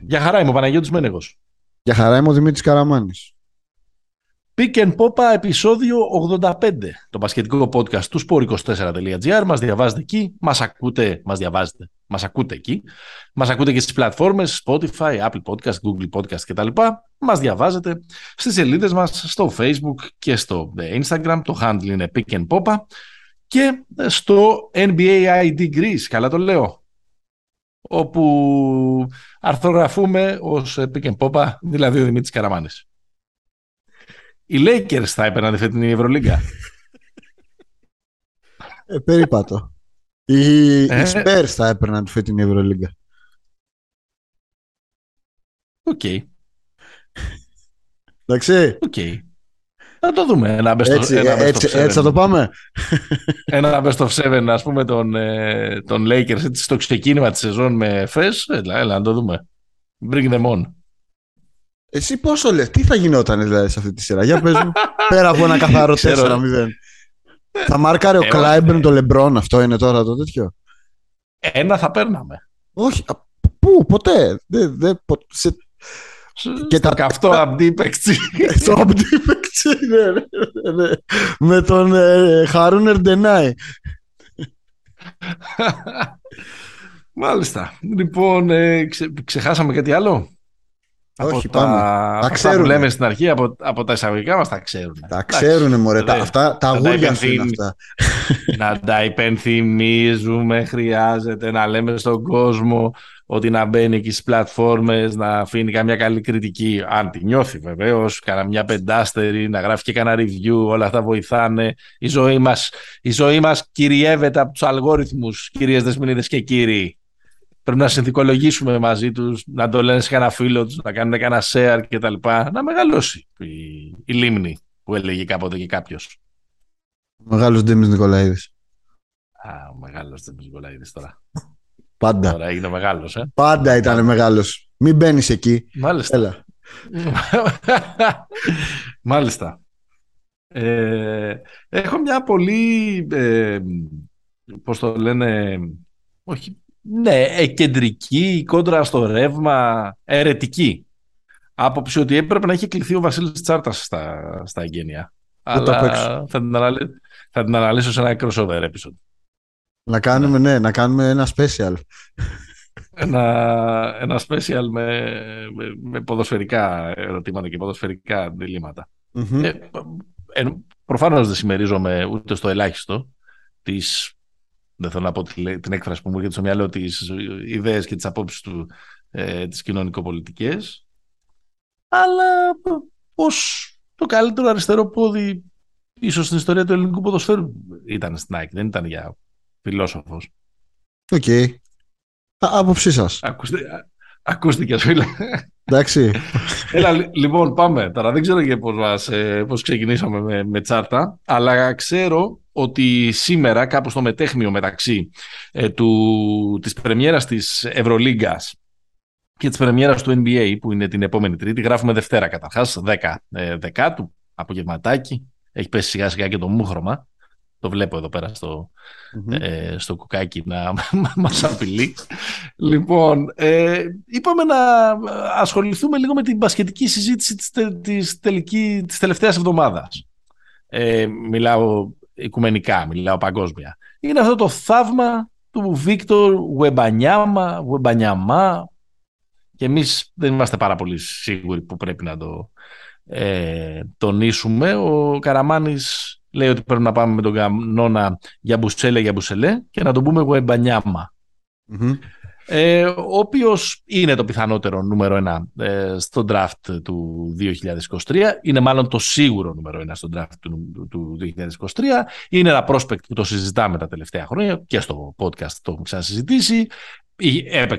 Για χαρά είμαι ο Παναγιώτης Μένεγος. Για χαρά είμαι ο Δημήτρης Καραμάνης. Pick and Popa, επεισόδιο 85, το μπασκετικό podcast του Spor24.gr. Μας διαβάζετε εκεί, μας ακούτε εκεί. Μας ακούτε και στις πλατφόρμες Spotify, Apple Podcast, Google Podcast κτλ. Μας διαβάζετε στις σελίδες μας, στο Facebook και στο Instagram. Το handle είναι Pick and Popa. Και στο NBA ID Greece, καλά το λέω, όπου αρθρογραφούμε ως Pick and Popa, δηλαδή ο Δημήτρης Καραμάνης. Οι Lakers θα έπαιρναν φέτην η Ευρωλίγκα. Περίπατο. Οι Spurs θα έπαιρναν φέτην η Ευρωλίγκα. Οκ. Εντάξει. Okay. Θα το δούμε. Ένα best έτσι θα το πάμε. Ένα best of seven, ας πούμε, τον Lakers έτσι, στο ξεκίνημα της σεζόν με Fes. Έλα, να το δούμε. Bring them on. Εσύ πόσο λες, τι θα γινόταν δηλαδή σε αυτή τη σειρά? Για πες μου, πέρα από ένα καθαρό 4-0. Θα μάρκαρε ο Κλάιμπερν το Λεμπρόν, αυτό είναι τώρα το τέτοιο? Ένα θα παίρναμε. Όχι, πού, ποτέ. Και τα καυτό αμπτύπεξι. Το αμπτύπεξι, ναι. Με τον Χαρούν Ερντενάη. Μάλιστα. Λοιπόν, ξεχάσαμε κάτι άλλο? Όχι, πάμε. Αυτά που λέμε στην αρχή από τα εισαγωγικά μας τα ξέρουν. Τα ξέρουν, μωρέ. Αυτά τα αγούλια είναι αυτά. Να τα υπενθυμίζουμε. Χρειάζεται να λέμε στον κόσμο ότι να μπαίνει εκεί στις πλατφόρμες, να αφήνει καμιά καλή κριτική. Αν τη νιώθει βεβαίως, κάνα μια πεντάστερη, να γράφει και κάνα review. Όλα αυτά βοηθάνε. Η ζωή μας κυριεύεται από τους αλγόριθμους, κυρίες Δεσποινίδες και κύριοι. Πρέπει να συνθηκολογήσουμε μαζί τους, να το λένε σε κανένα φίλο τους, να κάνουν κανένα share κτλ. Να μεγαλώσει η λίμνη που έλεγε κάποτε και κάποιος. Μεγάλος Ντέμις Νικολαίδης. Α, ο μεγάλος Ντέμις Νικολαίδης τώρα. Πάντα. Τώρα έγινε μεγάλος. Πάντα ήταν μεγάλος. Μην μπαίνεις εκεί. Μάλιστα. Έλα. Μάλιστα. Έχω μια πολύ... πώς το λένε... Όχι... Ναι, κεντρική, κόντρα στο ρεύμα, αιρετική άποψη ότι έπρεπε να είχε κληθεί ο Βασίλης Τσάρτας στα εγγένεια. Αλλά θα την αναλύσω σε ένα crossover episode. Να κάνουμε ένα special. Ένα special με ποδοσφαιρικά ερωτήματα και ποδοσφαιρικά διλήμματα. Mm-hmm. Προφανώς δεν συμμερίζομαι ούτε στο ελάχιστο της... Δεν θέλω να πω την έκφραση που μου έρχεται στο μυαλό, τις ιδέες και τις απόψεις του, τις κοινωνικοπολιτικές. Αλλά πώς το καλύτερο αριστερό πόδι ίσως στην ιστορία του ελληνικού ποδοσφαίρου ήταν στην ΑΕΚ, δεν ήταν για φιλόσοφος. Οκ. Okay. Άποψή σας. Ακούστηκε, φίλε. Εντάξει. Έλα, λοιπόν, πάμε. Τώρα δεν ξέρω και πώς ξεκινήσαμε με τσάρτα, αλλά ξέρω ότι σήμερα κάπου στο μετέχμιο μεταξύ της πρεμιέρας της Ευρωλίγκας και της πρεμιέρας του NBA, που είναι την επόμενη Τρίτη, γράφουμε Δευτέρα καταρχάς, 10 Δεκάτου, απογευματάκι, έχει πέσει σιγά σιγά και το μούχρωμα, το βλέπω εδώ πέρα στο κουκάκι να μας απειλεί. Λοιπόν, είπαμε να ασχοληθούμε λίγο με την μπασκετική συζήτηση της τελευταίας εβδομάδας. Μιλάω οικουμενικά, μιλάω παγκόσμια. Είναι αυτό το θαύμα του Βίκτορ Ουεμπανιαμά, και εμείς δεν είμαστε πάρα πολύ σίγουροι που πρέπει να το τονίσουμε. Ο Καραμάνης λέει ότι πρέπει να πάμε με τον κανόνα για μπουσέλε, για μπουσελέ, και να τον πούμε Ουεμπανιαμά. Mm-hmm. Ο οποίος είναι το πιθανότερο νούμερο 1 στο draft του 2023. Είναι μάλλον το σίγουρο νούμερο 1 στο draft του 2023. Είναι ένα prospect που το συζητάμε τα τελευταία χρόνια και στο podcast το έχουμε ξανασυζητήσει.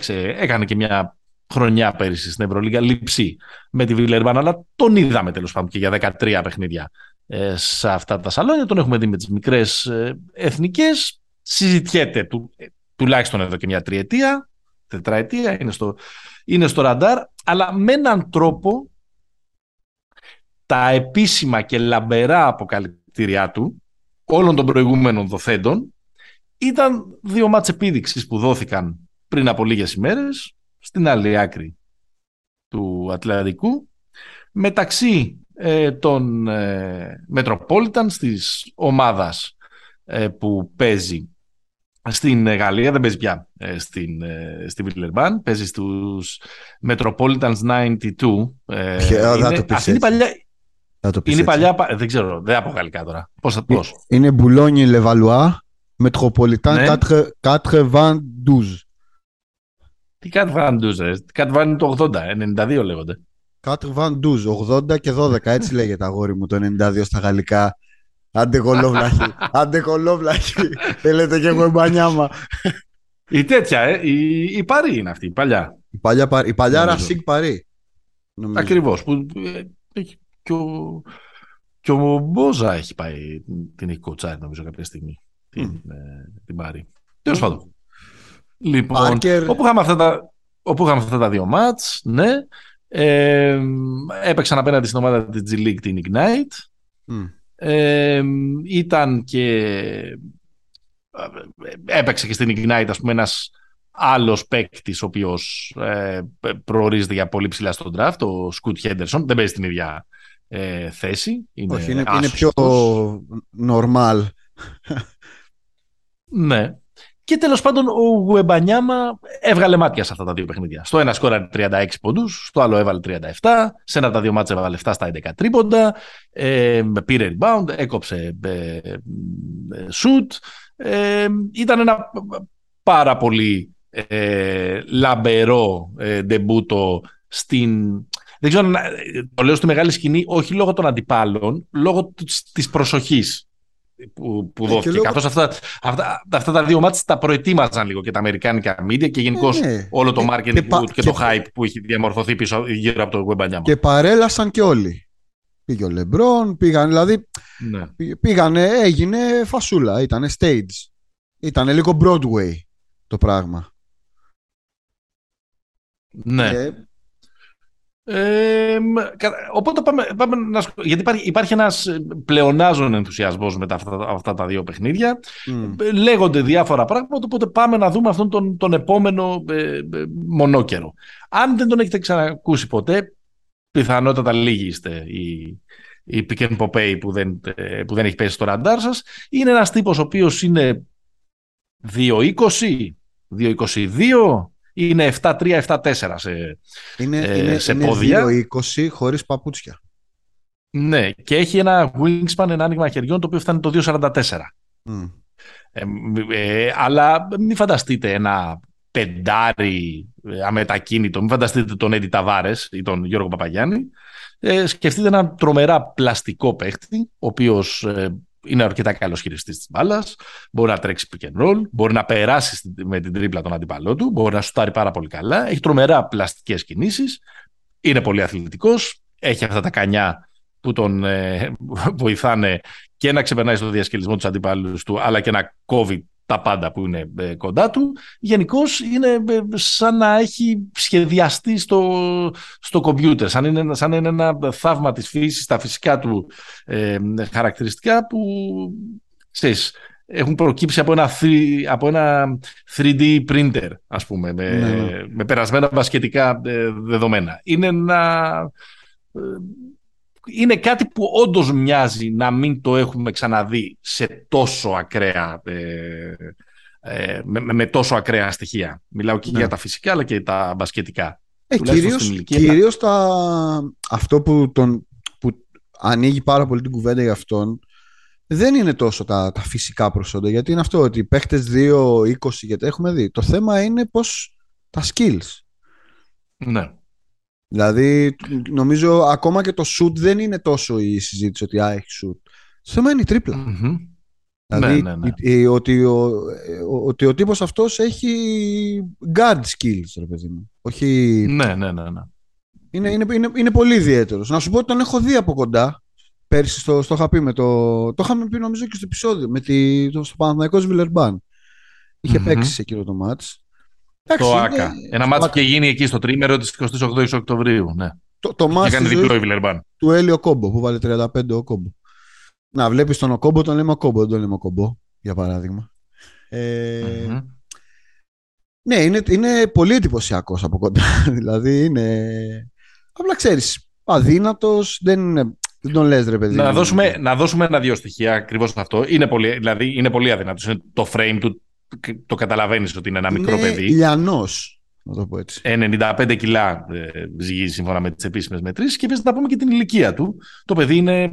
Έκανε και μια χρονιά πέρυσι στην Ευρωλίγκα λήψη με τη Βιλέρμαν, αλλά τον είδαμε τέλος πάντων και για 13 παιχνίδια σε αυτά τα σαλόνια. Τον έχουμε δει με τις μικρές εθνικές. Συζητιέται τουλάχιστον εδώ και μια τετραετία, είναι στο ραντάρ, αλλά με έναν τρόπο τα επίσημα και λαμπερά αποκαλυπτήριά του όλων των προηγούμενων δοθέντων ήταν δύο μάτς επίδειξης που δόθηκαν πριν από λίγες ημέρες στην άλλη άκρη του Ατλαντικού μεταξύ των Metropolitan, της ομάδας που παίζει στην Γαλλία, δεν παίζει πια στη Βιλερμπάν, παίζει στους Metropolitans 92. Αυτή είναι η παλιά... Είναι παλιά, δεν ξέρω, δεν από γαλλικά τώρα. Πώς. Είναι Μπουλόνι Λεβαλουά, Μετροπολιτάν 92. Τι 92, είναι το 80, 92 λέγονται. 92, 80 και 12, έτσι λέγεται αγόρι μου το 92 στα γαλλικά. Άντε κολόβλαχη, άντε κολόβλαχη, θέλετε και εγώ Ουεμπανιαμά. Η τέτοια, η Παρί είναι αυτή, η παλιά. Η παλιά Ρασίκ Παρί. Ακριβώς, που έχει... Και ο Μπόζα έχει πάει την Οικοτσάρη, νομίζω, κάποια στιγμή. Την Πάρη. Τέλος πάντων. Λοιπόν, Πάρκερ. Όπου είχαμε αυτά τα δύο μάτς, ναι. Έπαιξαν απέναντι στην ομάδα της G League την Ignite. Ήταν και... Έπαιξε και στην Ignite, ας πούμε, ένας άλλος παίκτης, ο οποίος προορίζεται για πολύ ψηλά στον draft, ο Σκουτ Χέντερσον. Δεν παίζει την ίδια θέση. Όχι, είναι πιο normal. Ναι. Και τέλος πάντων ο Ουεμπανιαμά έβγαλε μάτια σε αυτά τα δύο παιχνίδια. Στο ένα σκόραρε 36 πόντους, στο άλλο έβαλε 37, σε ένα τα δύο μάτσα έβαλε 7 στα 11 τρίποντα, πήρε rebound, έκοψε shoot. Ήταν ένα πάρα πολύ λαμπερό ντεμπούτο στην... Δεν ξέρω, το λέω στη μεγάλη σκηνή, όχι λόγω των αντιπάλων, λόγω της προσοχής που δόθηκε. Λόγω... Καθώς αυτά τα δύο μάτς τα προετοίμαζαν λίγο και τα αμερικάνικα μίντια και γενικώς όλο το marketing και το hype που είχε διαμορφωθεί πίσω γύρω από το Ουεμπανιαμά. Και παρέλασαν και όλοι. Πήγε ο Λεμπρόν, πήγαν, δηλαδή πήγανε, έγινε φασούλα, ήτανε stage. Ήτανε λίγο Broadway το πράγμα. Ναι. Οπότε πάμε να... Γιατί υπάρχει ένας πλεονάζων ενθουσιασμός μετά αυτά τα δύο παιχνίδια. Λέγονται διάφορα πράγματα, οπότε πάμε να δούμε αυτόν τον επόμενο μονόκερο. Αν δεν τον έχετε ξανακούσει ποτέ, πιθανότατα λίγοι είστε οι Pick and Popa που δεν έχει πέσει στο ραντάρ σας. Είναι ένας τύπος ο οποίος είναι 2.20, 2.22. Είναι 7-3, 7-4 σε πόδια. Είναι 2-20 χωρίς παπούτσια. Ναι, και έχει ένα wingspan, ένα άνοιγμα χεριών, το οποίο φτάνει το 2-44. Αλλά μην φανταστείτε ένα πεντάρι αμετακίνητο, μην φανταστείτε τον Έντι Ταβάρες ή τον Γιώργο Παπαγιάννη. Σκεφτείτε ένα τρομερά πλαστικό παίχτη, ο οποίος... είναι αρκετά καλός χειριστής της μπάλας, μπορεί να τρέξει pick and roll, μπορεί να περάσει με την τρίπλα τον αντίπαλό του, μπορεί να σουτάρει πάρα πολύ καλά, έχει τρομερά πλαστικές κινήσεις, είναι πολύ αθλητικός, έχει αυτά τα κανιά που τον βοηθάνε και να ξεπερνάει στο διασκελισμό τους αντιπάλους του, αλλά και να κόβει τα πάντα που είναι κοντά του. Γενικώς είναι σαν να έχει σχεδιαστεί στο κομπιούτερ, σαν είναι ένα θαύμα της φύσης, τα φυσικά του χαρακτηριστικά που, ξέρεις, έχουν προκύψει από ένα 3D printer, ας πούμε, με περασμένα βασκετικά δεδομένα. Είναι κάτι που όντως μοιάζει να μην το έχουμε ξαναδεί σε τόσο ακραία, με τόσο ακραία στοιχεία. Μιλάω και για τα φυσικά αλλά και τα μπασκετικά. Κυρίως αυτό που ανοίγει πάρα πολύ την κουβέντα για αυτόν δεν είναι τόσο τα φυσικά προσόντα, γιατί είναι αυτό ότι οι παίχτες 2-20 γιατί έχουμε δει. Το θέμα είναι πως τα skills. Ναι. Δηλαδή, νομίζω ακόμα και το shoot δεν είναι τόσο η συζήτηση ότι έχει shoot. Το θέμα είναι η τρίπλα. Δηλαδή, ότι ο τύπος αυτός έχει guard skills, ρε παιδί μου. Όχι... Ναι. Είναι πολύ ιδιαίτερος. Να σου πω ότι τον έχω δει από κοντά. Πέρσι στο είχα πει το είχαμε πει νομίζω και στο επεισόδιο. Στο Παναθηναϊκό Βιλερμπάν. Είχε παίξει σε εκείνο το μάτς. Το ΆΚΑ. Ένα μάτσο και γίνει εκεί στο τρίμερο της 28 Οκτωβρίου. Ναι. Το μάτι του Έλιο Κόμπο που βάλε 35 ο Κόμπο. Να βλέπεις τον Οκόμπο, τον λέμε Οκόμπο, δεν τον λέμε Κόμπο, για παράδειγμα. Mm-hmm. Ναι, είναι πολύ εντυπωσιακός από κοντά. Δηλαδή είναι. Απλά ξέρεις, αδύνατος, δεν τον λες ρε παιδί. Να δώσουμε ένα-δύο στοιχεία ακριβώς αυτό. Είναι πολύ, δηλαδή, είναι πολύ αδύνατος. Είναι το frame του, το καταλαβαίνεις ότι είναι ένα μικρό παιδί. Λιανός, να το πω έτσι. 95 κιλά ζυγίζει σύμφωνα με τις επίσημες μετρήσεις και επίσης να πούμε και την ηλικία του. Το παιδί είναι,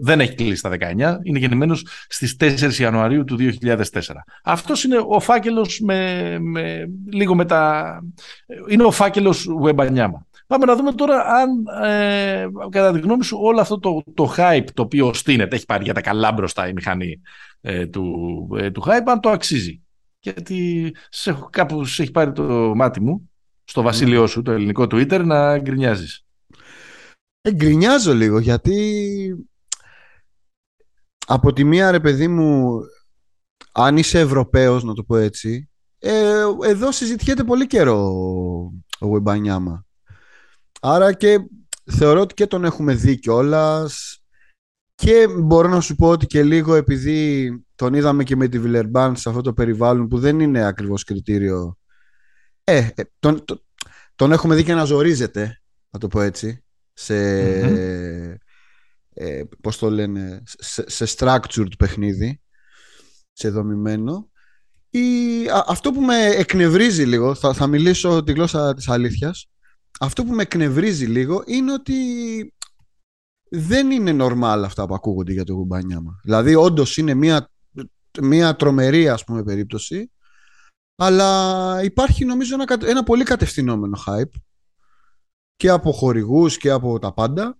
δεν έχει κλείσει τα 19, είναι γεννημένος στις 4 Ιανουαρίου του 2004. Αυτός είναι ο φάκελος είναι ο φάκελος Ουεμπανιαμά. Πάμε να δούμε τώρα αν κατά τη γνώμη σου όλο αυτό το hype το οποίο στείνεται, έχει πάρει για τα καλά μπροστά η μηχανή του hype, αν το αξίζει. Γιατί κάπου σε έχει πάρει το μάτι μου, στο βασίλειό σου, το ελληνικό Twitter, να γκρινιάζεις. Γκρινιάζω λίγο, γιατί από τη μία, ρε παιδί μου, αν είσαι Ευρωπαίος, να το πω έτσι, εδώ συζητιέται πολύ καιρό ο Ουεμπανιαμά. Άρα και θεωρώ ότι και τον έχουμε δει κιόλας. Και μπορώ να σου πω ότι και λίγο επειδή τον είδαμε και με τη Βιλέρμαν σε αυτό το περιβάλλον που δεν είναι ακριβώς κριτήριο, τον έχουμε δει και να ζορίζεται, να το πω έτσι, σε, mm-hmm. Πώς το λένε, σε structured παιχνίδι, σε δομημένο. Αυτό που με εκνευρίζει λίγο, θα μιλήσω τη γλώσσα της αλήθειας, αυτό που με εκνευρίζει λίγο είναι ότι δεν είναι normal αυτά που ακούγονται για το Ουεμπανιαμά. Δηλαδή όντως είναι μια τρομερή, ας πούμε, περίπτωση, αλλά υπάρχει νομίζω ένα πολύ κατευθυνόμενο hype και από χορηγούς και από τα πάντα,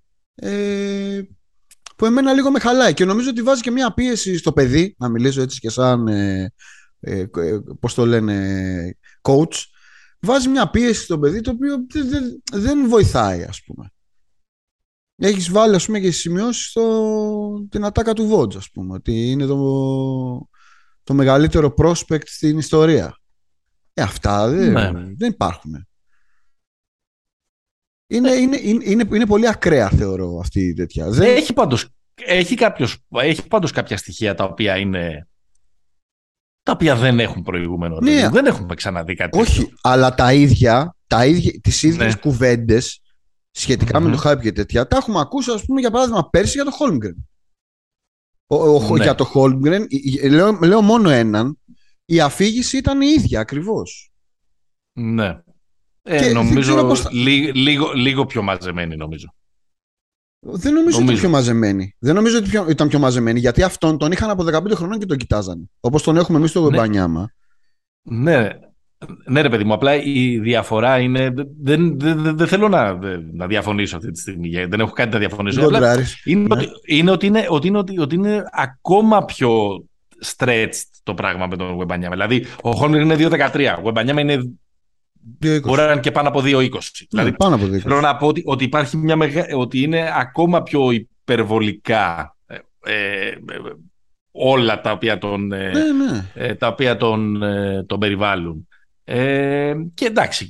που εμένα λίγο με χαλάει και νομίζω ότι βάζει και μια πίεση στο παιδί, να μιλήσω έτσι και σαν πώς το λένε, coach, βάζει μια πίεση στο παιδί το οποίο δεν βοηθάει, ας πούμε. Έχεις βάλει, ας πούμε, και σημειώσεις την ατάκα του Βότζ, ας πούμε, ότι είναι το μεγαλύτερο prospect στην ιστορία. Αυτά δεν υπάρχουν. Είναι πολύ ακραία, θεωρώ, αυτή η τέτοια. Έχει πάντως κάποια στοιχεία τα οποία είναι... τα οποία δεν έχουν προηγούμενο. Ναι. Δεν έχουμε ξαναδεί κάτι. Όχι, αλλά τις ίδιες κουβέντες σχετικά με το hype και τέτοια, τα έχουμε ακούσει, ας πούμε, για παράδειγμα πέρσι για το Holmgren. Για το Holmgren, λέω μόνο έναν, η αφήγηση ήταν η ίδια ακριβώς. Ναι. Νομίζω πώς... λίγο πιο μαζεμένη, νομίζω. Δεν νομίζω. Πιο μαζεμένη. Δεν νομίζω ότι ήταν πιο μαζεμένη, γιατί αυτόν τον είχαν από 15 χρονών και τον κοιτάζανε. Όπως τον έχουμε εμείς στο Ουεμπανιαμά. Ναι. Ναι ρε παιδί μου, απλά η διαφορά είναι... Δεν θέλω να διαφωνήσω αυτή τη στιγμή, δεν έχω κάτι να διαφωνήσω. Απλά είναι ότι είναι ακόμα πιο stretched το πράγμα με τον Ουεμπανιαμά. Δηλαδή ο Χόλμγκρεν είναι 2.13, ο Ουεμπανιαμά είναι... 2.20. Μπορεί να είναι και πάνω από 2.20. Δηλαδή πάνω από 2.20. Θέλω να πω ότι υπάρχει ότι είναι ακόμα πιο υπερβολικά... όλα τα οποία τον περιβάλλουν. Και εντάξει,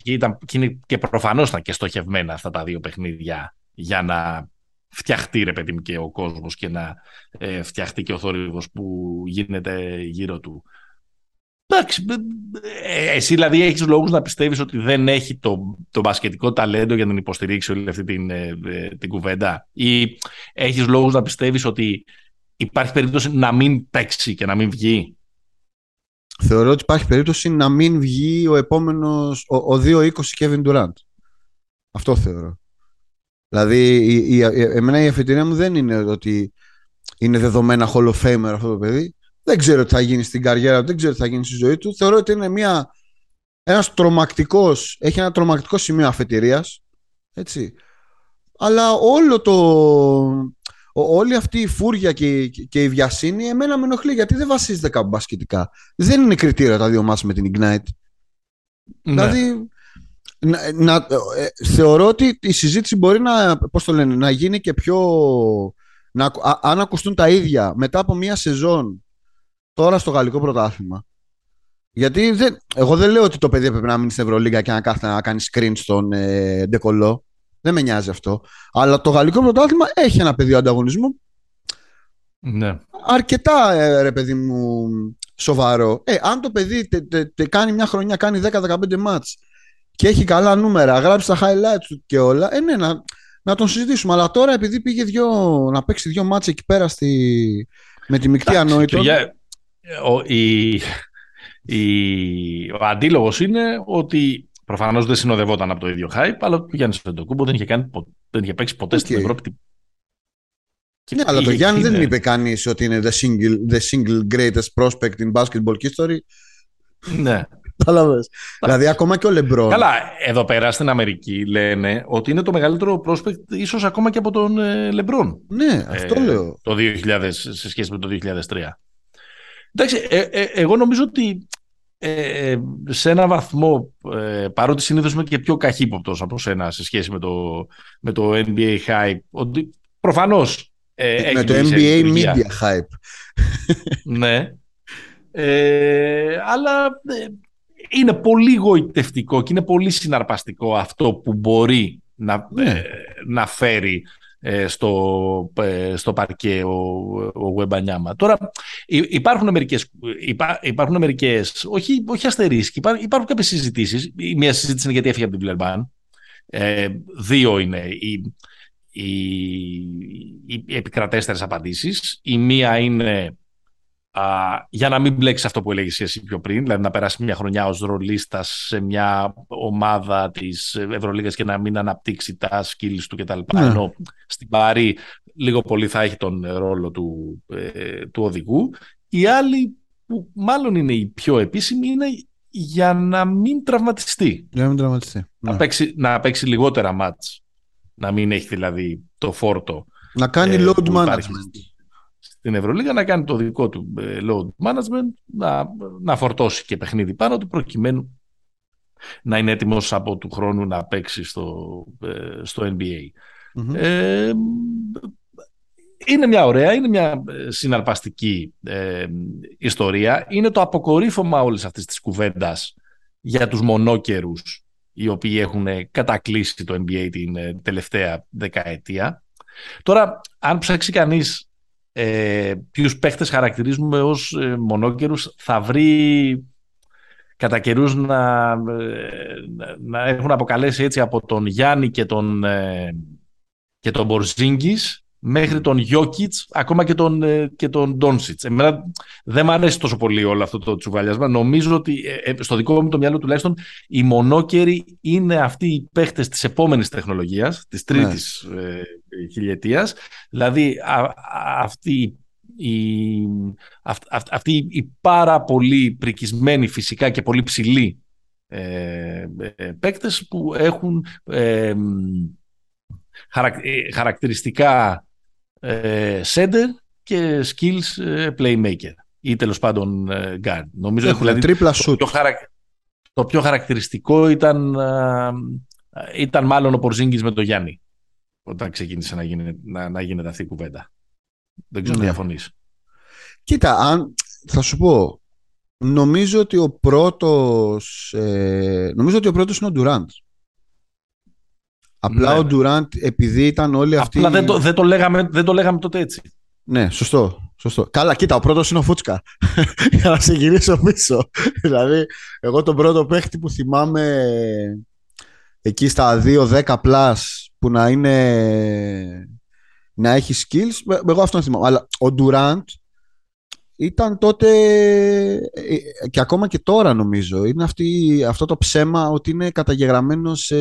και προφανώς ήταν και στοχευμένα αυτά τα δύο παιχνίδια για να φτιαχτεί, ρε παιδί μου, και ο κόσμος και να φτιαχτεί και ο θόρυβος που γίνεται γύρω του. Εντάξει, εσύ δηλαδή έχεις λόγους να πιστεύεις ότι δεν έχει το μπασκετικό ταλέντο για να υποστηρίξει όλη αυτή την κουβέντα, ή έχεις λόγους να πιστεύεις ότι υπάρχει περίπτωση να μην παίξει και να μην βγει? Θεωρώ ότι υπάρχει περίπτωση να μην βγει ο επόμενος, ο 2-20 Kevin Durant. Αυτό θεωρώ. Δηλαδή, εμένα η αφετηρία μου δεν είναι ότι είναι δεδομένα Hall of Famer αυτό το παιδί. Δεν ξέρω τι θα γίνει στην καριέρα του, δεν ξέρω τι θα γίνει στη ζωή του. Θεωρώ ότι είναι έχει ένα τρομακτικό σημείο αφετηρίας. Έτσι. Αλλά όλη αυτή η φούρια και η βιασύνη εμένα με ενοχλεί, γιατί δεν βασίζεται κάπου μπασκετικά. Δεν είναι κριτήριο τα δύο μάτς με την Ignite. Ναι. Δηλαδή θεωρώ ότι η συζήτηση μπορεί να γίνει και πιο... αν ακουστούν τα ίδια μετά από μία σεζόν τώρα στο γαλλικό πρωτάθλημα. Γιατί εγώ δεν λέω ότι το παιδί έπρεπε να μείνει στην Ευρωλίγκα και να κάθεται να κάνει screen στον Ντεκολό. Δεν με νοιάζει αυτό. Αλλά το γαλλικό πρωτάθλημα έχει ένα πεδίο ανταγωνισμού. Ναι. Αρκετά, ρε παιδί μου, σοβαρό. Αν το παιδί κάνει μια χρονιά, κάνει 10-15 μάτς και έχει καλά νούμερα, γράψει τα highlights του και όλα, ναι, να τον συζητήσουμε. Αλλά τώρα επειδή πήγε να παίξει 2 μάτς εκεί πέρα με τη μεικτή ανόητων. Ο αντίλογος είναι ότι προφανώς δεν συνοδευόταν από το ίδιο hype, αλλά ο Γιάννης Αντετοκούνμπο δεν είχε παίξει ποτέ στην Ευρώπη. Ναι, αλλά το Γιάννη δεν είπε κανείς ότι είναι the single greatest prospect in basketball history. Ναι. Δηλαδή ακόμα και ο Λεμπρόν. Καλά, εδώ πέρα στην Αμερική λένε ότι είναι το μεγαλύτερο prospect ίσως ακόμα και από τον Λεμπρόν. Ναι, αυτό λέω. Το 2000 σε σχέση με το 2003. Εντάξει, εγώ νομίζω ότι σε ένα βαθμό, παρότι συνήθως είμαι και πιο καχύποπτος από σένα σε σχέση με το NBA hype, ότι προφανώς με το NBA media hype. Ναι. Αλλά είναι πολύ γοητευτικό και είναι πολύ συναρπαστικό αυτό που μπορεί να φέρει στο παρκέ ο Ουεμπανιαμά. Τώρα υπάρχουν μερικές, όχι αστερίσκοι, υπάρχουν κάποιες συζητήσεις. Μία συζήτηση είναι γιατί έφυγε από την Βιλέρμαν. Δύο είναι οι επικρατέστερες απαντήσεις. Η μία είναι για να μην μπλέξει αυτό που έλεγες εσύ πιο πριν, δηλαδή να περάσει μια χρονιά ως ρολίστας σε μια ομάδα της Ευρωλίγας και να μην αναπτύξει τα skills του κτλ. Ενώ στην Παρί λίγο πολύ θα έχει τον ρόλο του οδηγού. Η άλλη, που μάλλον είναι η πιο επίσημη, είναι για να μην τραυματιστεί. Να παίξει λιγότερα μάτς. Να μην έχει δηλαδή το φόρτο. Να κάνει load management. Στην Ευρωλίγα να κάνει το δικό του load management, να φορτώσει και παιχνίδι πάνω του, προκειμένου να είναι έτοιμος από του χρόνου να παίξει στο NBA. Mm-hmm. Είναι μια ωραία, είναι μια συναρπαστική ιστορία. Είναι το αποκορύφωμα όλης αυτής της κουβέντας για τους μονόκερους, οι οποίοι έχουν κατακλείσει το NBA την τελευταία δεκαετία. Τώρα, αν ψάξει κανείς ποιους παίχτες χαρακτηρίζουμε ως μονόκερους, θα βρει κατά καιρούς να έχουν αποκαλέσει έτσι από τον Γιάννη και τον Πορζίνγκις μέχρι τον Γιόκιτς, ακόμα και τον Ντόνσιτς. Εμένα δεν μου αρέσει τόσο πολύ όλο αυτό το τσουβαλιάσμα. Νομίζω ότι στο δικό μου το μυαλό τουλάχιστον οι μονόκεροι είναι αυτοί οι παίχτες της επόμενης τεχνολογίας, της τρίτης χιλιετίας. Δηλαδή αυτοί οι πάρα πολύ πρικισμένοι φυσικά και πολύ ψηλοί παίκτες που έχουν χαρακτηριστικά center και skills playmaker ή τέλος πάντων guard. Νομίζω έχουν τρίπλα shoot. Το πιο χαρακτηριστικό ήταν μάλλον ο Πορζίνγκης με τον Γιάννη, όταν ξεκίνησε να γίνεται αυτή η κουβέντα. Δεν ξέρω αν διαφωνείς. Κοίτα, θα σου πω, νομίζω ότι ο πρώτος είναι ο Ντουραντ. Απλά ο Ντουραντ, επειδή ήταν όλοι αυτοί. Απλά δεν το λέγαμε τότε έτσι. Ναι, σωστό. Καλά, κοίτα, ο πρώτος είναι ο Φούτσκα. Για να σε γυρίσω πίσω. Δηλαδή, εγώ τον πρώτο παίχτη που θυμάμαι εκεί στα 2-10 πλάς που να έχει skills, εγώ αυτόν θυμάμαι. Αλλά ο Ντουραντ ήταν τότε, και ακόμα και τώρα νομίζω, είναι αυτό το ψέμα ότι είναι καταγεγραμμένο σε 6'9",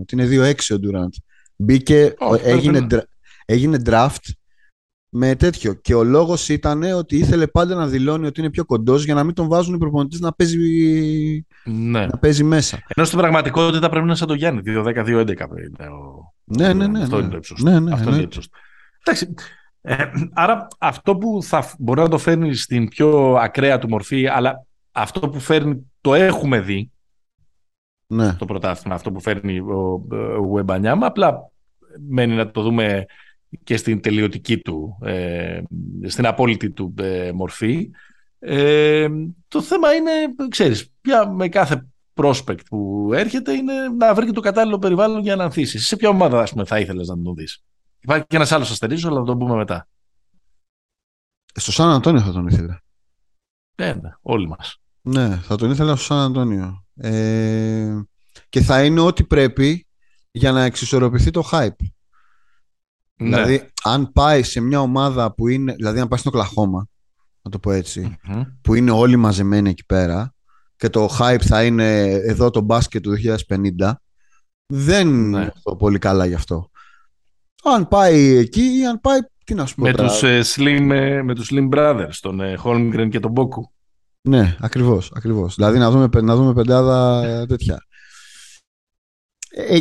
ότι είναι 2'6" ο Ντουραντ. Μπήκε, έγινε draft με τέτοιο. Και ο λόγος ήταν ότι ήθελε πάντα να δηλώνει ότι είναι πιο κοντός για να μην τον βάζουν οι προπονητές να παίζει μέσα. Ενώ στην πραγματικότητα πρέπει να είναι σαν το Γιάννη, 2'10", 2'11". Ναι. Αυτό είναι το ύψος. Εντάξει. Άρα αυτό που θα μπορεί να το φέρνει στην πιο ακραία του μορφή, αλλά αυτό που φέρνει το έχουμε δει, το πρωτάθλημα, αυτό που φέρνει ο Ουεμπανιαμά, απλά μένει να το δούμε και στην τελειωτική του, στην απόλυτη του μορφή. Το θέμα είναι, ξέρεις, πια με κάθε prospect που έρχεται είναι να βρει και το κατάλληλο περιβάλλον για να ανθίσει. Σε ποια ομάδα, ας πούμε, θα ήθελες να τον δεις? Υπάρχει και ένας άλλος αστερίζος, αλλά θα τον πούμε μετά. Στο Σαν Αντώνιο θα τον ήθελα. Ναι, όλοι μας. Ναι, θα τον ήθελα στο Σαν Αντώνιο. Και θα είναι ό,τι πρέπει για να εξισορροπηθεί το hype. Ναι. Δηλαδή, αν πάει σε μια ομάδα που είναι. Δηλαδή, αν πάει στο Οκλαχώμα, να το πω έτσι, mm-hmm. που είναι όλοι μαζεμένοι εκεί πέρα και το hype θα είναι εδώ το μπάσκετ του 2050, δεν ναι. είναι πολύ καλά γι' αυτό. Αν πάει εκεί, αν πάει. Τι να σου πω, με τους Slim Brothers, τον Holmgren και τον Μπόκου. Ναι, ακριβώς. Δηλαδή, να δούμε πεντάδα τέτοια.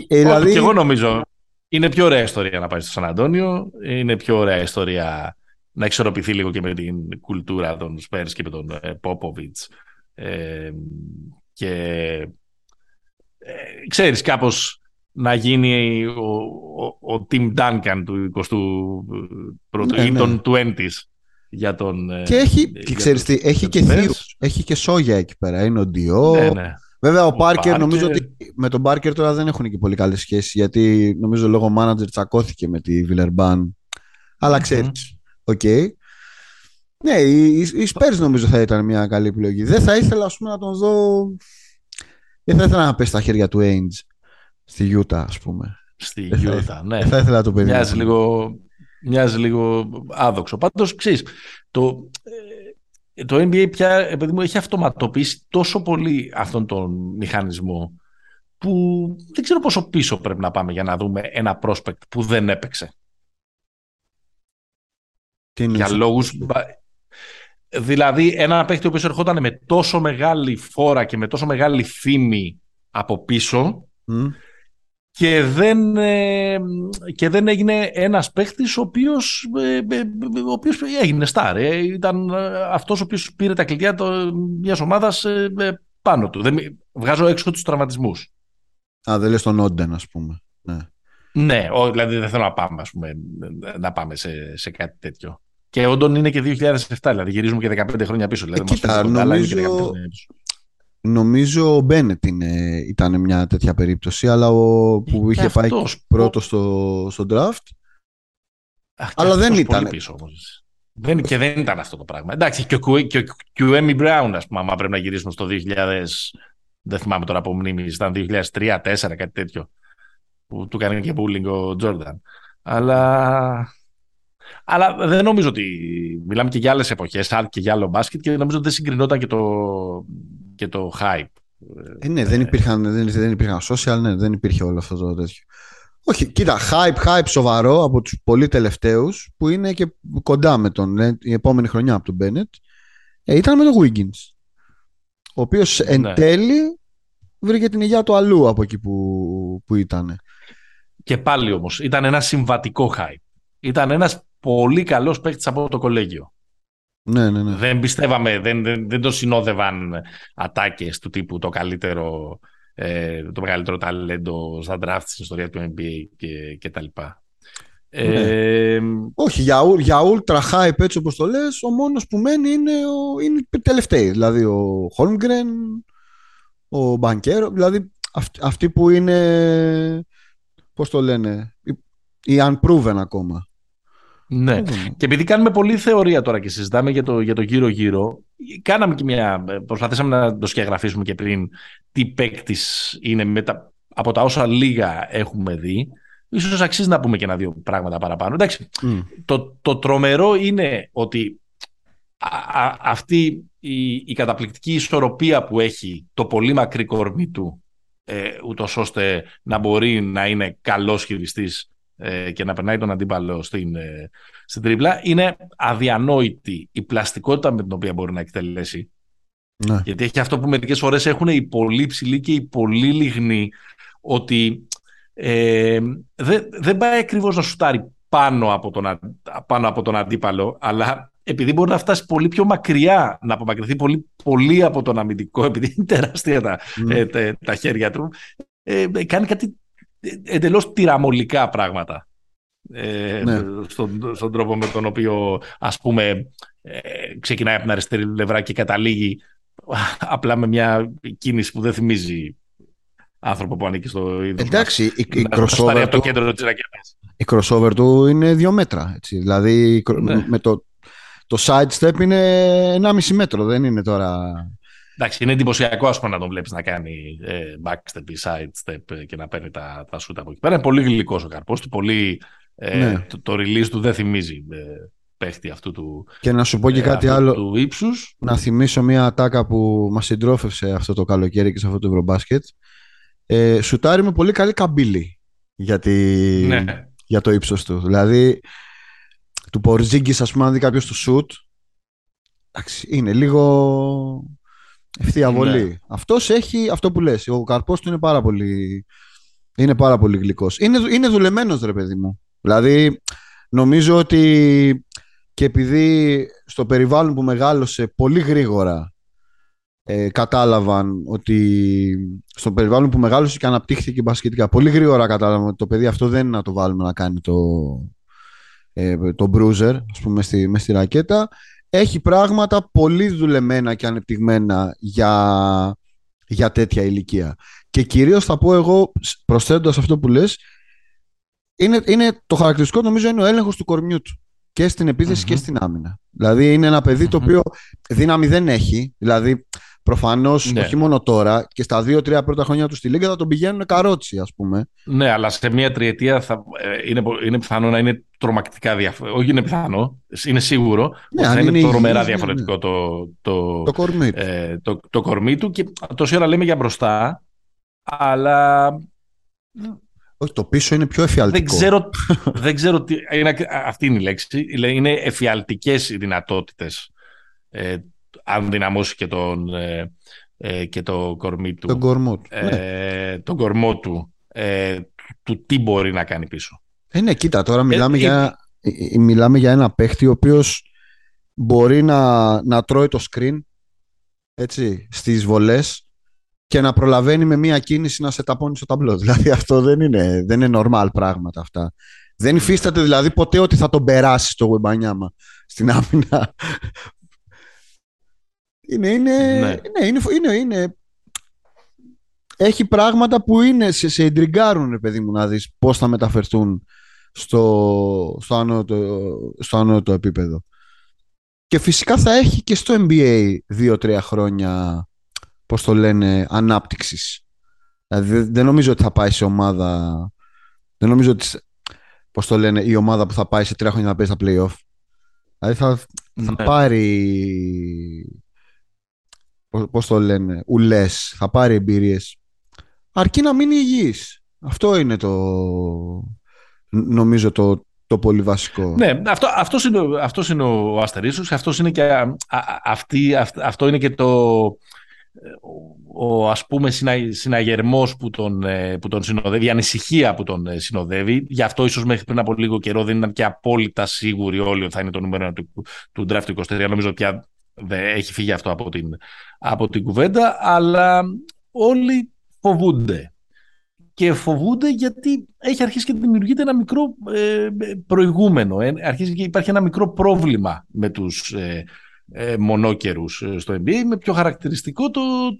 Δηλαδή... Και εγώ νομίζω είναι πιο ωραία ιστορία να πάει στο Σαν Αντώνιο, είναι πιο ωραία ιστορία να εξορροπηθεί λίγο και με την κουλτούρα των Spurs και με τον Popovich και ξέρεις, κάπως να γίνει ο Tim Duncan του 21ου ή των 20s για τον και έχει, ξέρεις τι, έχει και θείους, έχει και σόγια εκεί πέρα, είναι ο Ντιό. Βέβαια, ο Πάρκερ νομίζω ότι με τον Πάρκερ τώρα δεν έχουν και πολύ καλή σχέση, γιατί νομίζω λόγω manager τσακώθηκε με τη Βιλερμπάν. Αλλά ξέρεις. Οκ. Okay. Ναι, η Spurs νομίζω θα ήταν μια καλή επιλογή. Δεν θα ήθελα, ας πούμε, να τον δω. Δεν θα ήθελα να πέσει στα χέρια του Ainge στη Γιούτα, ας πούμε. Στη Γιούτα, ναι. Δεν θα ήθελα να το παιδί. Μοιάζει λίγο άδοξο. Πάντως, ξέρεις, το NBA πια, επειδή μου έχει αυτοματοποιήσει τόσο πολύ αυτόν τον μηχανισμό, που δεν ξέρω πόσο πίσω πρέπει να πάμε για να δούμε ένα prospect που δεν έπαιξε. Για λόγους... Δηλαδή, ένα παίκτη ο οποίος ερχόταν με τόσο μεγάλη φόρα και με τόσο μεγάλη φήμη από πίσω και δεν έγινε ένας παίκτης ο οποίος έγινε στάρ. Ήταν αυτός ο οποίος πήρε τα κλειδιά μιας ομάδας πάνω του. Βγάζω έξω τους τραυματισμούς. Α, δεν λες τον Όντεν, ας πούμε. Ναι, δηλαδή δεν θέλω να πάμε, ας πούμε, να πάμε σε κάτι τέτοιο. Και όντων είναι και 2007, δηλαδή γυρίζουμε και 15 χρόνια πίσω. Δηλαδή, κοίτα, νομίζω ο Μπένετ ήταν μια τέτοια περίπτωση, αλλά που είχε πάει πρώτος στο draft. Αλλά δεν ήταν. Πίσω, και δεν ήταν αυτό το πράγμα. Εντάξει, και ο QM Brown, ας πούμε, άμα πρέπει να γυρίσουμε στο 2000, δεν θυμάμαι τώρα από μνήμη, ήταν 2003-2004, κάτι τέτοιο. Που του κάνει και bullying ο Τζόρνταν. Αλλά δεν νομίζω ότι. Μιλάμε και για άλλες εποχές, και για άλλο μπάσκετ, και νομίζω ότι δεν συγκρινόταν και το hype. Ναι, δεν υπήρχαν social, ναι, δεν υπήρχε όλο αυτό το τέτοιο. Όχι, κοίτα, hype σοβαρό από τους πολύ τελευταίους που είναι και κοντά με τον. Η επόμενη χρονιά από τον Bennett ήταν με τον Wiggins. Ο οποίος εν τέλει βρήκε την υγεία του αλλού από εκεί που ήταν. Και πάλι όμως ήταν ένα συμβατικό hype. Ήταν ένας πολύ καλός παίκτης από το κολέγιο. Ναι. Δεν πιστεύαμε, δεν το συνόδευαν ατάκες του τύπου το μεγαλύτερο ταλέντο στα draft στην ιστορία του NBA και τα λοιπά. Όχι, για ultra hype έτσι όπως το λες, ο μόνος που μένει είναι οι τελευταίοι. Δηλαδή ο Holmgren, ο Μπανκέρο, δηλαδή αυτοί που είναι, πώς το λένε, οι unproven ακόμα. Ναι, και επειδή κάνουμε πολλή θεωρία τώρα και συζητάμε για το γύρω-γύρω, προσπαθήσαμε να το σκιαγραφίσουμε και πριν τι παίκτης είναι από τα όσα λίγα έχουμε δει. Ίσως αξίζει να πούμε και ένα-δύο πράγματα παραπάνω. Εντάξει, το τρομερό είναι ότι αυτή η καταπληκτική ισορροπία που έχει το πολύ μακρύ κορμί του, ούτως ώστε να μπορεί να είναι καλός χειριστής και να περνάει τον αντίπαλο στην τρίπλα, είναι αδιανόητη η πλαστικότητα με την οποία μπορεί να εκτελέσει. Ναι. Γιατί έχει αυτό που μερικές φορές έχουν οι πολύ ψηλοί και οι πολύ λιγνοί, ότι δεν πάει ακριβώς να σουτάρει πάνω από τον αντίπαλο, αλλά επειδή μπορεί να φτάσει πολύ πιο μακριά, να απομακρυνθεί πολύ, πολύ από τον αμυντικό, επειδή είναι τεράστια τα χέρια του, κάνει κάτι εντελώς τυραμολικά πράγματα στον τρόπο με τον οποίο, ας πούμε, ξεκινάει από την αριστερή πλευρά και καταλήγει απλά με μια κίνηση που δεν θυμίζει άνθρωπο που ανήκει στο είδος. Εντάξει, η crossover του είναι 2 μέτρα. Έτσι. Δηλαδή ναι. Με το sidestep είναι 1,5 μέτρο, δεν είναι τώρα... Εντάξει, είναι εντυπωσιακό ας πούμε να τον βλέπεις να κάνει backstep ή sidestep και να παίρνει τα σούτα από εκεί πέρα. Είναι πολύ γλυκός ο καρπός του, πολύ, ναι. το release του δεν θυμίζει παίχτη αυτού του ύψους. Και να σου πω και κάτι άλλο, να θυμίσω μια ατάκα που μας συντρόφευσε αυτό το καλοκαίρι και σε αυτό το Ευρωμπάσκετ. Σουτάρει με πολύ καλή καμπύλη ναι. για το ύψος του. Δηλαδή, του Πορζίνγκις, ας πούμε, αν δει κάποιος του σουτ, είναι λίγο ευθεία βολή. Ναι. Αυτός έχει αυτό που λες. Ο καρπός του είναι πάρα πολύ γλυκός. Είναι δουλεμένος, ρε παιδί μου. Δηλαδή, νομίζω ότι και επειδή στο περιβάλλον που μεγάλωσε πολύ γρήγορα κατάλαβαν ότι στο περιβάλλον που μεγάλωσε και αναπτύχθηκε μπασκετικά, πολύ γρήγορα κατάλαβαν ότι το παιδί αυτό δεν είναι να το βάλουμε να κάνει το bruiser, ας πούμε, μες στη ρακέτα. Έχει πράγματα πολύ δουλεμένα και ανεπτυγμένα για τέτοια ηλικία. Και κυρίως θα πω εγώ, προσθέτοντας αυτό που λες, είναι το χαρακτηριστικό, νομίζω, είναι ο έλεγχος του κορμιού του. Και στην επίθεση και στην άμυνα. Δηλαδή είναι ένα παιδί το οποίο δύναμη δεν έχει. Δηλαδή προφανώς όχι μόνο τώρα, και στα 2-3 πρώτα χρόνια του στη Λίγκα θα τον πηγαίνουν καρότσι, ας πούμε. Ναι, αλλά σε μια τριετία είναι πιθανό να είναι τρομακτικά διαφορετικό. Όχι, είναι πιθανό, είναι σίγουρο. Ναι, θα είναι τρομερά διαφορετικό το κορμί του. Και τόση ώρα λέμε για μπροστά, αλλά. Όχι, το πίσω είναι πιο εφιαλτικό. Δεν ξέρω τι. Αυτή είναι η λέξη. Είναι εφιαλτικές οι δυνατότητες. Αν δυναμώσει και το κορμί του. Τον κορμό του. Ναι. Τον κορμό του. Του τι μπορεί να κάνει πίσω. Ναι, κοίτα, τώρα μιλάμε για ένα παίχτη ο οποίος μπορεί να τρώει το screen, έτσι, στις βολές. Και να προλαβαίνει με μία κίνηση να σε ταπώνει στο ταμπλό. Δηλαδή αυτό δεν είναι normal πράγματα αυτά. Δεν υφίσταται δηλαδή ποτέ ότι θα τον περάσει το Ουεμπανιαμά στην άμυνα. Είναι. Έχει πράγματα που σε εντριγκάρουν, ρε παιδί μου, να δεις πώς θα μεταφερθούν στο ανώτατο επίπεδο. Και φυσικά θα έχει και στο NBA 2-3 χρόνια, πώς το λένε, ανάπτυξης. Δηλαδή δεν νομίζω ότι θα πάει σε ομάδα. Δεν νομίζω ότι, πώς το λένε, η ομάδα που θα πάει σε 3 χρόνια να παίζει στα play-off. Δηλαδή θα πάρει, πώς το λένε, ουλές, θα πάρει εμπειρίες, αρκεί να μείνει υγιής. Αυτό είναι νομίζω το πολύ βασικό. Ναι, αυτός είναι ο αστερίσκος. Αυτός είναι και αυτό είναι και ο ας πούμε συναγερμός που τον συνοδεύει, η ανησυχία που τον συνοδεύει. Γι' αυτό ίσως μέχρι πριν από λίγο καιρό δεν ήταν και απόλυτα σίγουροι όλοι ότι θα είναι το νούμερο του draft 23. Νομίζω πια έχει φύγει αυτό από την κουβέντα, αλλά όλοι φοβούνται. Και φοβούνται γιατί έχει αρχίσει και δημιουργείται ένα μικρό προηγούμενο. Αρχίζει και υπάρχει ένα μικρό πρόβλημα με τους μονόκερους στο NBA, με πιο χαρακτηριστικό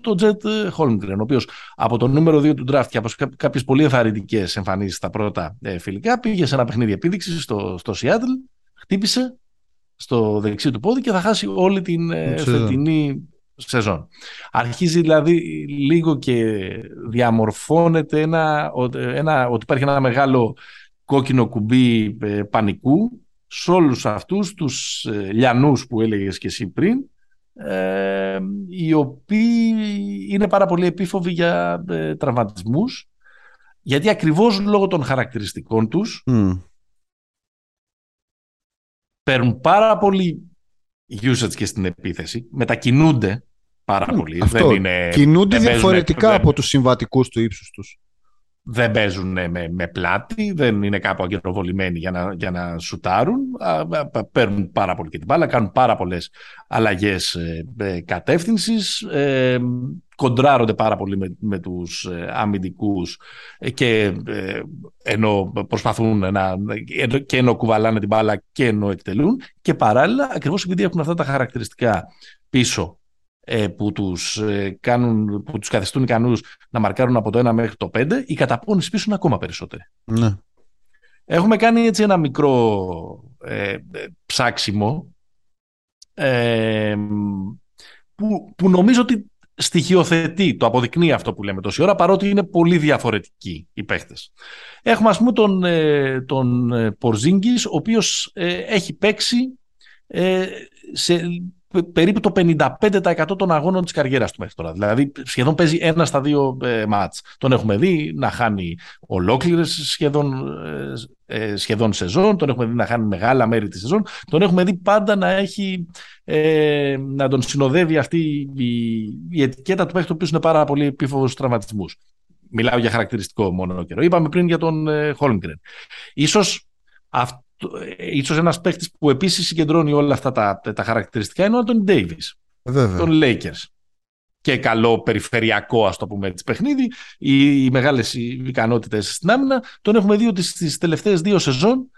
το Jet Holmgren, ο οποίος από το νούμερο 2 του draft και από κάποιες πολύ εθαρρυντικές εμφανίσεις στα πρώτα φιλικά πήγε σε ένα παιχνίδι επίδειξης στο Seattle, χτύπησε στο δεξί του πόδι και θα χάσει όλη την φετινή σεζόν. Αρχίζει δηλαδή λίγο και διαμορφώνεται ότι υπάρχει ένα μεγάλο κόκκινο κουμπί πανικού σε όλους αυτούς τους λιανούς που έλεγες και εσύ πριν, οι οποίοι είναι πάρα πολύ επίφοβοι για τραυματισμούς, γιατί ακριβώς λόγω των χαρακτηριστικών τους παίρνουν πάρα πολύ usage και στην επίθεση, μετακινούνται πάρα πολύ. Αυτό. Κινούνται διαφορετικά από τους συμβατικούς του ύψους τους. Δεν παίζουν με πλάτη, δεν είναι κάπου αγκυροβολημένοι για να σουτάρουν. Παίρνουν πάρα πολύ και την μπάλα, κάνουν πάρα πολλές αλλαγές κατεύθυνσης, κοντράρονται πάρα πολύ με τους αμυντικούς, και ενώ προσπαθούν και ενώ κουβαλάνε την μπάλα και ενώ εκτελούν, και παράλληλα ακριβώς επειδή έχουν αυτά τα χαρακτηριστικά πίσω που τους καθιστούν ικανούς να μαρκάρουν από το 1 μέχρι το 5, η καταπώνηση πίσω είναι ακόμα περισσότερη. Ναι. Έχουμε κάνει έτσι ένα μικρό ψάξιμο που νομίζω ότι στοιχειοθετεί, το αποδεικνύει αυτό που λέμε τόση ώρα, παρότι είναι πολύ διαφορετικοί οι παίχτες. Έχουμε ας πούμε τον Πορζίνγκις, ο οποίος έχει παίξει σε περίπου το 55% των αγώνων της καριέρας του μέχρι τώρα. Δηλαδή σχεδόν παίζει 1 στα 2 μάτς. Τον έχουμε δει να χάνει ολόκληρες σχεδόν σεζόν, τον έχουμε δει να χάνει μεγάλα μέρη της σεζόν, τον έχουμε δει πάντα να έχει να τον συνοδεύει αυτή η ετικέτα του παίχτη, ο οποίος είναι πάρα πολύ επίφοβος στους τραυματισμούς. Μιλάω για χαρακτηριστικό μόνο καιρό. Είπαμε πριν για τον Holmgren. Ίσως ένας παίκτης που επίσης συγκεντρώνει όλα αυτά τα χαρακτηριστικά είναι ο Άντονι Ντέιβις, τον Lakers. Και καλό περιφερειακό, ας το πούμε έτσι, παιχνίδι, οι μεγάλες ικανότητες στην άμυνα. Τον έχουμε δει ότι στις τελευταίες 2 σεζόν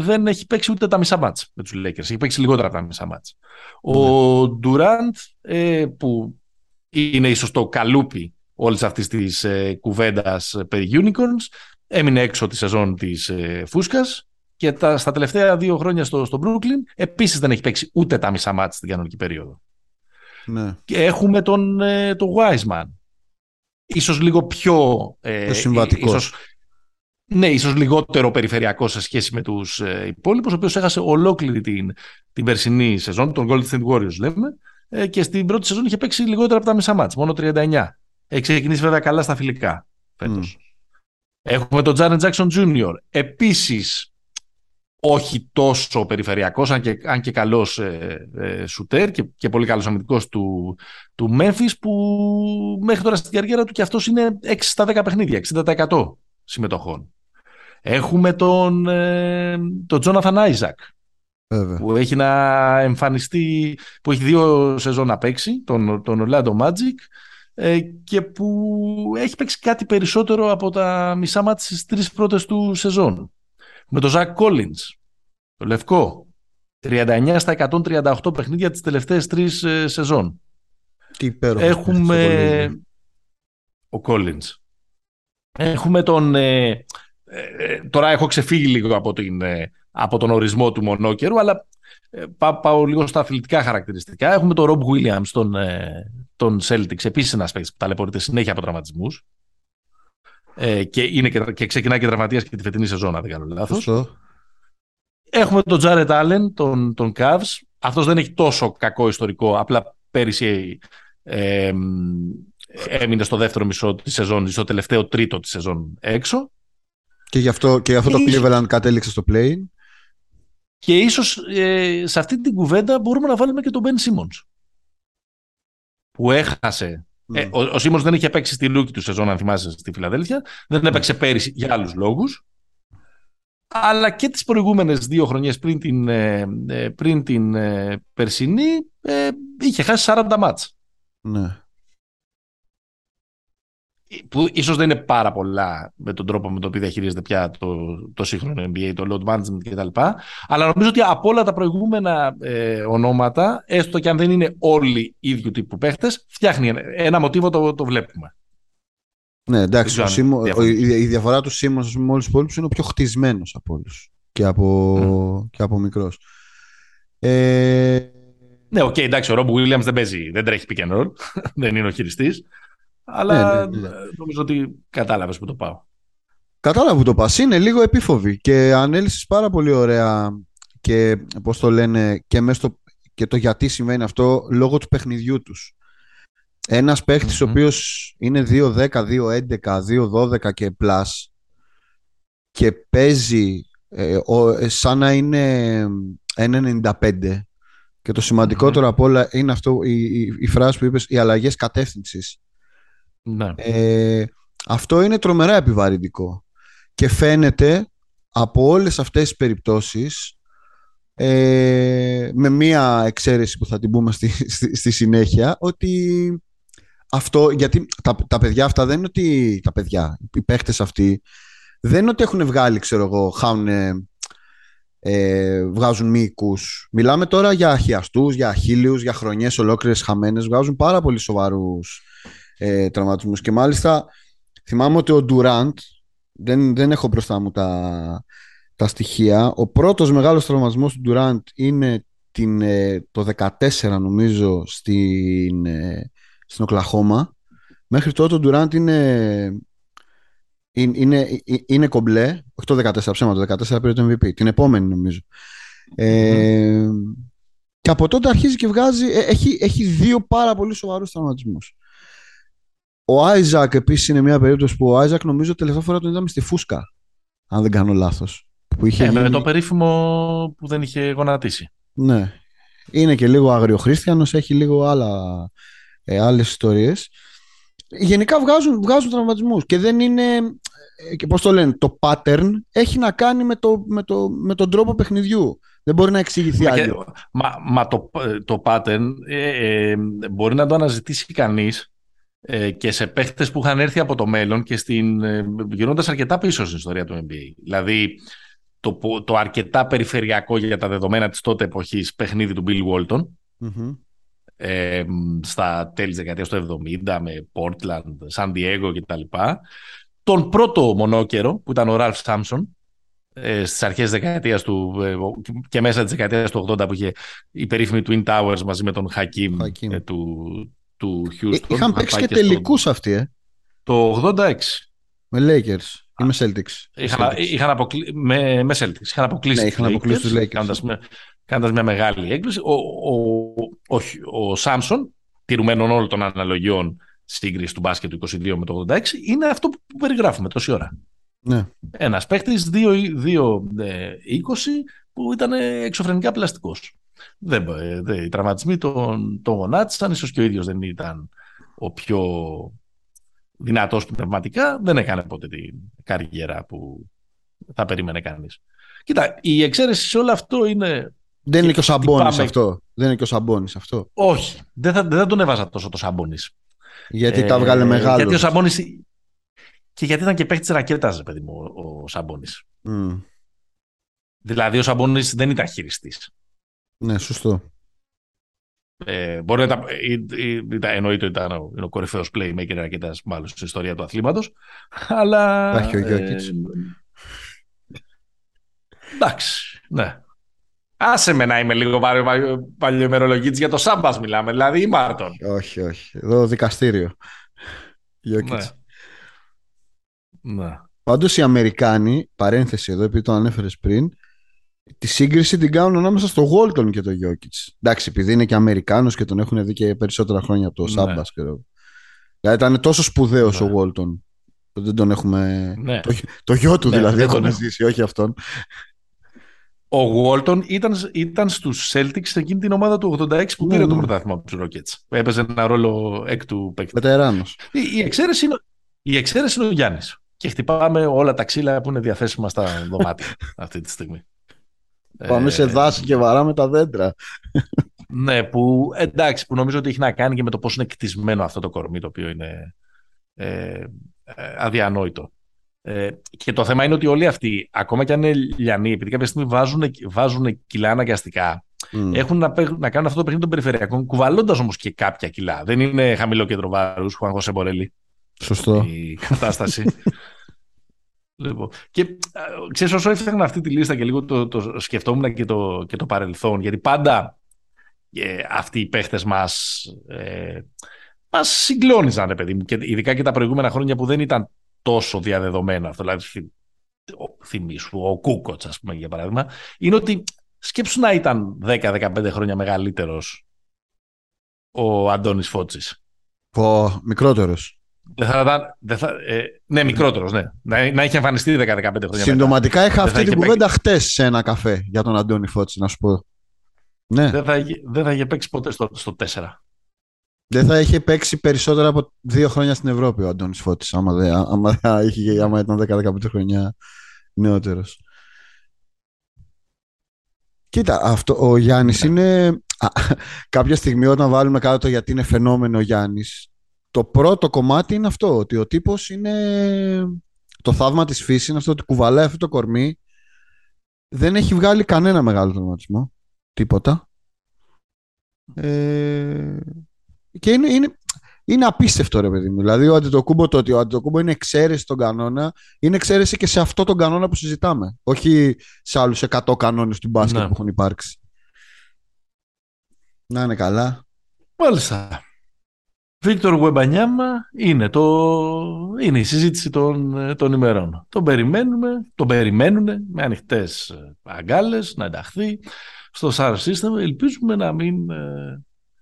δεν έχει παίξει ούτε τα μισά μάτς με τους Lakers. Έχει παίξει λιγότερα από τα μισά μάτς. Ο Ντουραντ, που είναι ίσως το καλούπι όλης αυτής της κουβέντας περί Unicorns, έμεινε έξω τη σεζόν της φούσκας. Και στα τελευταία 2 χρόνια στο Brooklyn επίσης δεν έχει παίξει ούτε τα μισά μάτς στην κανονική περίοδο. Ναι. Και έχουμε τον Wiseman. Ίσως λίγο πιο συμβατικός. Ίσως λιγότερο περιφερειακό σε σχέση με τους υπόλοιπους, ο οποίος έχασε ολόκληρη την περσινή σεζόν, τον Golden State Warriors λέμε, και στην πρώτη σεζόν είχε παίξει λιγότερα από τα μισά μάτς, μόνο 39. Έχει ξεκινήσει βέβαια καλά στα φιλικά φέτος. Έχουμε τον Τζάρετ Τζάκσον Jr. Επίσης όχι τόσο περιφερειακός, αν και καλός σουτέρ και πολύ καλός αμυντικός του Μέμφις, που μέχρι τώρα στην καριέρα του και αυτός είναι 6 στα 10 παιχνίδια, 60% συμμετοχών. Έχουμε τον Τζόναθαν Άιζακ, που έχει να εμφανιστεί, που έχει 2 σεζόν να παίξει, τον Orlando Magic, και που έχει παίξει κάτι περισσότερο από τα μισά μάτς στις 3 πρώτες του σεζόν. Με τον Ζακ Κόλινς, το λευκό, 39 στα 138 παιχνίδια τις τελευταίες 3 σεζόν. Τι υπέροχος. Έχουμε ο Κόλινς. Έχουμε τον... Τώρα έχω ξεφύγει λίγο από τον ορισμό του μονόκερου, αλλά πάω λίγο στα αθλητικά χαρακτηριστικά. Έχουμε τον Ρομπ Γουίλιαμς, τον Celtics, επίσης ένας παίκτης που ταλαιπωρείται συνέχεια από τραυματισμούς. Και ξεκινάει και τραυματίας και τη φετινή σεζόν, αν δεν κάνω λάθος. Έχουμε τον Τζάρετ Άλεν, τον Cavs. Αυτός δεν έχει τόσο κακό ιστορικό, απλά πέρυσι έμεινε στο δεύτερο μισό της σεζόν, στο τελευταίο τρίτο της σεζόν έξω. Και γι' αυτό το Cleveland κατέληξε στο play-in. Και ίσως σε αυτή την κουβέντα μπορούμε να βάλουμε και τον Ben Simmons, που έχασε. Ο Σίμονς δεν είχε παίξει στη ρούκι του σεζόν, αν θυμάσαι, στη Φιλαδέλφια. Δεν έπαιξε πέρυσι για άλλους λόγους. Αλλά και τις προηγούμενες 2 χρονιές πριν την περσινή είχε χάσει 40 μάτς. Ναι. Που ίσως δεν είναι πάρα πολλά με τον τρόπο με τον οποίο διαχειρίζεται πια το σύγχρονο NBA, το load management κτλ. Αλλά νομίζω ότι από όλα τα προηγούμενα ονόματα, έστω και αν δεν είναι όλοι ίδιου τύπου παίχτες, φτιάχνει ένα μοτίβο, το βλέπουμε. Ναι, εντάξει. Η διαφορά του Simmons με όλους τους υπόλοιπους είναι ο πιο χτισμένος από όλους και από μικρός. Ναι, οκ, εντάξει, ο Rob Williams δεν παίζει, δεν τρέχει pick and roll, δεν είναι ο χειριστής. Αλλά νομίζω ότι κατάλαβες που το πάω. Κατάλαβα που το πας. Είναι λίγο επίφοβη και ανέλυσες πάρα πολύ ωραία και πώς το λένε και το γιατί συμβαίνει αυτό λόγω του παιχνιδιού τους. Ένας παίχτης ο οποίος είναι 2-10, 2-11, 2-12 και πλάς και παίζει σαν να είναι 1-95 και το σημαντικότερο απ' όλα είναι αυτό, η φράση που είπες, οι αλλαγές κατεύθυνσης. Ναι. Αυτό είναι τρομερά επιβαρυντικό και φαίνεται από όλες αυτές τις περιπτώσεις, με μία εξαίρεση που θα την πούμε στη συνέχεια, ότι αυτό, γιατί τα παιδιά αυτά δεν είναι ότι τα παιδιά, οι παίχτες αυτοί δεν είναι ότι έχουν βγάλει, ξέρω εγώ, χάουν βγάζουν μυϊκούς. Μιλάμε τώρα για αχιαστούς, για αχίλιους, για χρονιές ολόκληρες χαμένες. Βγάζουν πάρα πολύ σοβαρούς τραυματισμούς. Και μάλιστα θυμάμαι ότι ο Ντουραντ, δεν έχω μπροστά μου τα στοιχεία. Ο πρώτος μεγάλος τραυματισμός του Ντουραντ είναι το 14 νομίζω στην Οκλαχώμα. Μέχρι τότε ο Ντουραντ είναι κομπλέ. Όχι το 14 ψέμα, το 14 πήρε το MVP. Την επόμενη νομίζω. Και από τότε αρχίζει και βγάζει. Έχει δύο πάρα πολύ σοβαρούς τραυματισμούς. Ο Άιζακ επίσης είναι μια περίπτωση που ο Άιζακ νομίζω τελευταία φορά τον είδαμε στη Φούσκα. Αν δεν κάνω λάθος. Με το περίφημο που δεν είχε γονατίσει. Ναι. Είναι και λίγο αγριοχρίστιανος, έχει λίγο άλλες ιστορίες. Γενικά βγάζουν τραυματισμούς και δεν είναι. Και πώς το λένε, το pattern έχει να κάνει με τον τρόπο παιχνιδιού. Δεν μπορεί να εξηγηθεί άλλο. Μα το pattern μπορεί να το αναζητήσει κανείς και σε παίχτες που είχαν έρθει από το μέλλον και γυρνώντας αρκετά πίσω στην ιστορία του NBA. Δηλαδή το αρκετά περιφερειακό για τα δεδομένα της τότε εποχής παιχνίδι του Bill Walton. Mm-hmm. Στα τέλη της δεκαετίας του 70 με Portland, San Diego κτλ. Τον πρώτο μονόκερο που ήταν ο Ralph Sampson στις αρχές της δεκαετίας του και μέσα της δεκαετίας του 80 που είχε η περίφημη Twin Towers μαζί με τον Hakim του Houston. Είχαν παίξει και τελικούς αυτοί το 86 με Lakers ή με Celtics. Με Celtics είχαν αποκλείσει τους Lakers κάνοντας μια μεγάλη έκπληξη. Ο Σάμψον, τηρουμένων όλων των αναλογιών σύγκριση του μπάσκετ του 22 με το 86, είναι αυτό που περιγράφουμε τόση ώρα. Ναι. Ένας παίχτης 2-20 που ήταν εξωφρενικά πλαστικός. Οι τραυματισμοί τον γονάτισαν, ίσως και ο ίδιος δεν ήταν ο πιο δυνατός πνευματικά, δεν έκανε ποτέ την καριέρα που θα περίμενε κανείς. Κοίτα, η εξαίρεση σε όλο αυτό είναι. Δεν είναι και ο Σαμπόνις αυτό. Όχι. Δεν θα τον έβαζα τόσο το Σαμπόνις. Γιατί τα βγάλε μεγάλο. Γιατί ο Σαμπόνις. Και γιατί ήταν και παίχτης ρακέτας, παιδί μου, ο Σαμπόνις. Mm. Δηλαδή ο Σαμπόνις δεν ήταν χειριστής. Ναι, σωστό. Μπορεί να εννοείται ότι είναι ο κορυφαίος playmaker ρακέτας, μάλλον στην ιστορία του αθλήματος. Αλλά. Υπάρχει ο Γιόκιτς. Εντάξει, ναι. Άσε με να είμαι λίγο παλιωμερολογίτης για το Σάμπας μιλάμε, δηλαδή ή Μάρτον. Όχι, εδώ δικαστήριο. Γιόκιτς. Ναι. Πάντως οι Αμερικάνοι, παρένθεση εδώ επειδή το ανέφερες πριν, τη σύγκριση την κάνουν ανάμεσα στο Γόλτον και το Γιόκιτς. Εντάξει, επειδή είναι και Αμερικάνος και τον έχουν δει και περισσότερα χρόνια από το Σάμπας. Ναι. Δηλαδή ήταν τόσο σπουδαίος ο Γόλτον. Δεν τον έχουμε. Ναι. Το γιο του δηλαδή δεν τον ζήσει, όχι αυτόν. Ο Γουόλτον ήταν στους Celtics σε εκείνη την ομάδα του 86 που πήρε το πρωτάθλημα από τους Rockets. Έπαιζε ένα ρόλο εκ του παίκτη. Βετεράνος. Η εξαίρεση είναι ο Γιάννης. Και χτυπάμε όλα τα ξύλα που είναι διαθέσιμα στα δωμάτια αυτή τη στιγμή. Πάμε σε δάση και βαράμε τα δέντρα. Ναι, που νομίζω ότι έχει να κάνει και με το πώς είναι κτισμένο αυτό το κορμί, το οποίο είναι αδιανόητο. Και το θέμα είναι ότι όλοι αυτοί, ακόμα και αν είναι λιανοί, επειδή κάποια στιγμή βάζουν κιλά αναγκαστικά, έχουν να κάνουν αυτό το παιχνίδι των περιφερειακών, κουβαλώντας όμως και κάποια κιλά. Δεν είναι χαμηλό κέντρο βάρους, Χουάν Χωσέ Μπορέλη. Σωστό. Η κατάσταση. Λοιπόν. Και ξέρεις, όσο έφτιαχνα αυτή τη λίστα και λίγο το σκεφτόμουν και το παρελθόν, γιατί πάντα αυτοί οι παίχτες μας συγκλώνιζαν, παιδί μου, και ειδικά και τα προηγούμενα χρόνια που δεν ήταν τόσο διαδεδομένα αυτό, δηλαδή θυμίσου, ο Κούκοτς, ας πούμε, για παράδειγμα, είναι ότι σκέψου να ήταν 10-15 χρόνια μεγαλύτερος ο Αντώνης Φώτσης. Μικρότερος. Ναι, μικρότερος, ναι. Να είχε εμφανιστεί 10-15 χρόνια. Συντοματικά είχα αυτή την κουβέντα χτες σε ένα καφέ για τον Αντώνη Φώτση, να σου πω. Ναι. Δεν θα είχε παίξει ποτέ στο 4. Δεν θα είχε παίξει περισσότερα από 2 χρόνια στην Ευρώπη ο Αντώνης Φώτης, άμα ήταν 10-15 χρόνια νεότερος. Κοίτα, αυτό, ο Γιάννης είναι. Κάποια στιγμή όταν βάλουμε κάτω το γιατί είναι φαινόμενο ο Γιάννης, το πρώτο κομμάτι είναι αυτό, ότι ο τύπος είναι το θαύμα της φύσης, είναι αυτό ότι κουβαλάει αυτό το κορμί δεν έχει βγάλει κανένα μεγάλο τερματισμό. Τίποτα. Και είναι απίστευτο, ρε παιδί μου. Δηλαδή, ο Αντετοκούνμπο, το ότι ο Αντετοκούνμπο είναι εξαίρεση στον κανόνα, είναι εξαίρεση και σε αυτό τον κανόνα που συζητάμε. Όχι σε άλλους 100 κανόνες του μπάσκετ που έχουν υπάρξει. Να είναι καλά. Μάλιστα. Βίκτορ Ουεμπανιαμά είναι, είναι η συζήτηση των ημερών. Τον περιμένουν με ανοιχτές αγκάλες να ενταχθεί στο Σάρας σύστημα. Ελπίζουμε να μην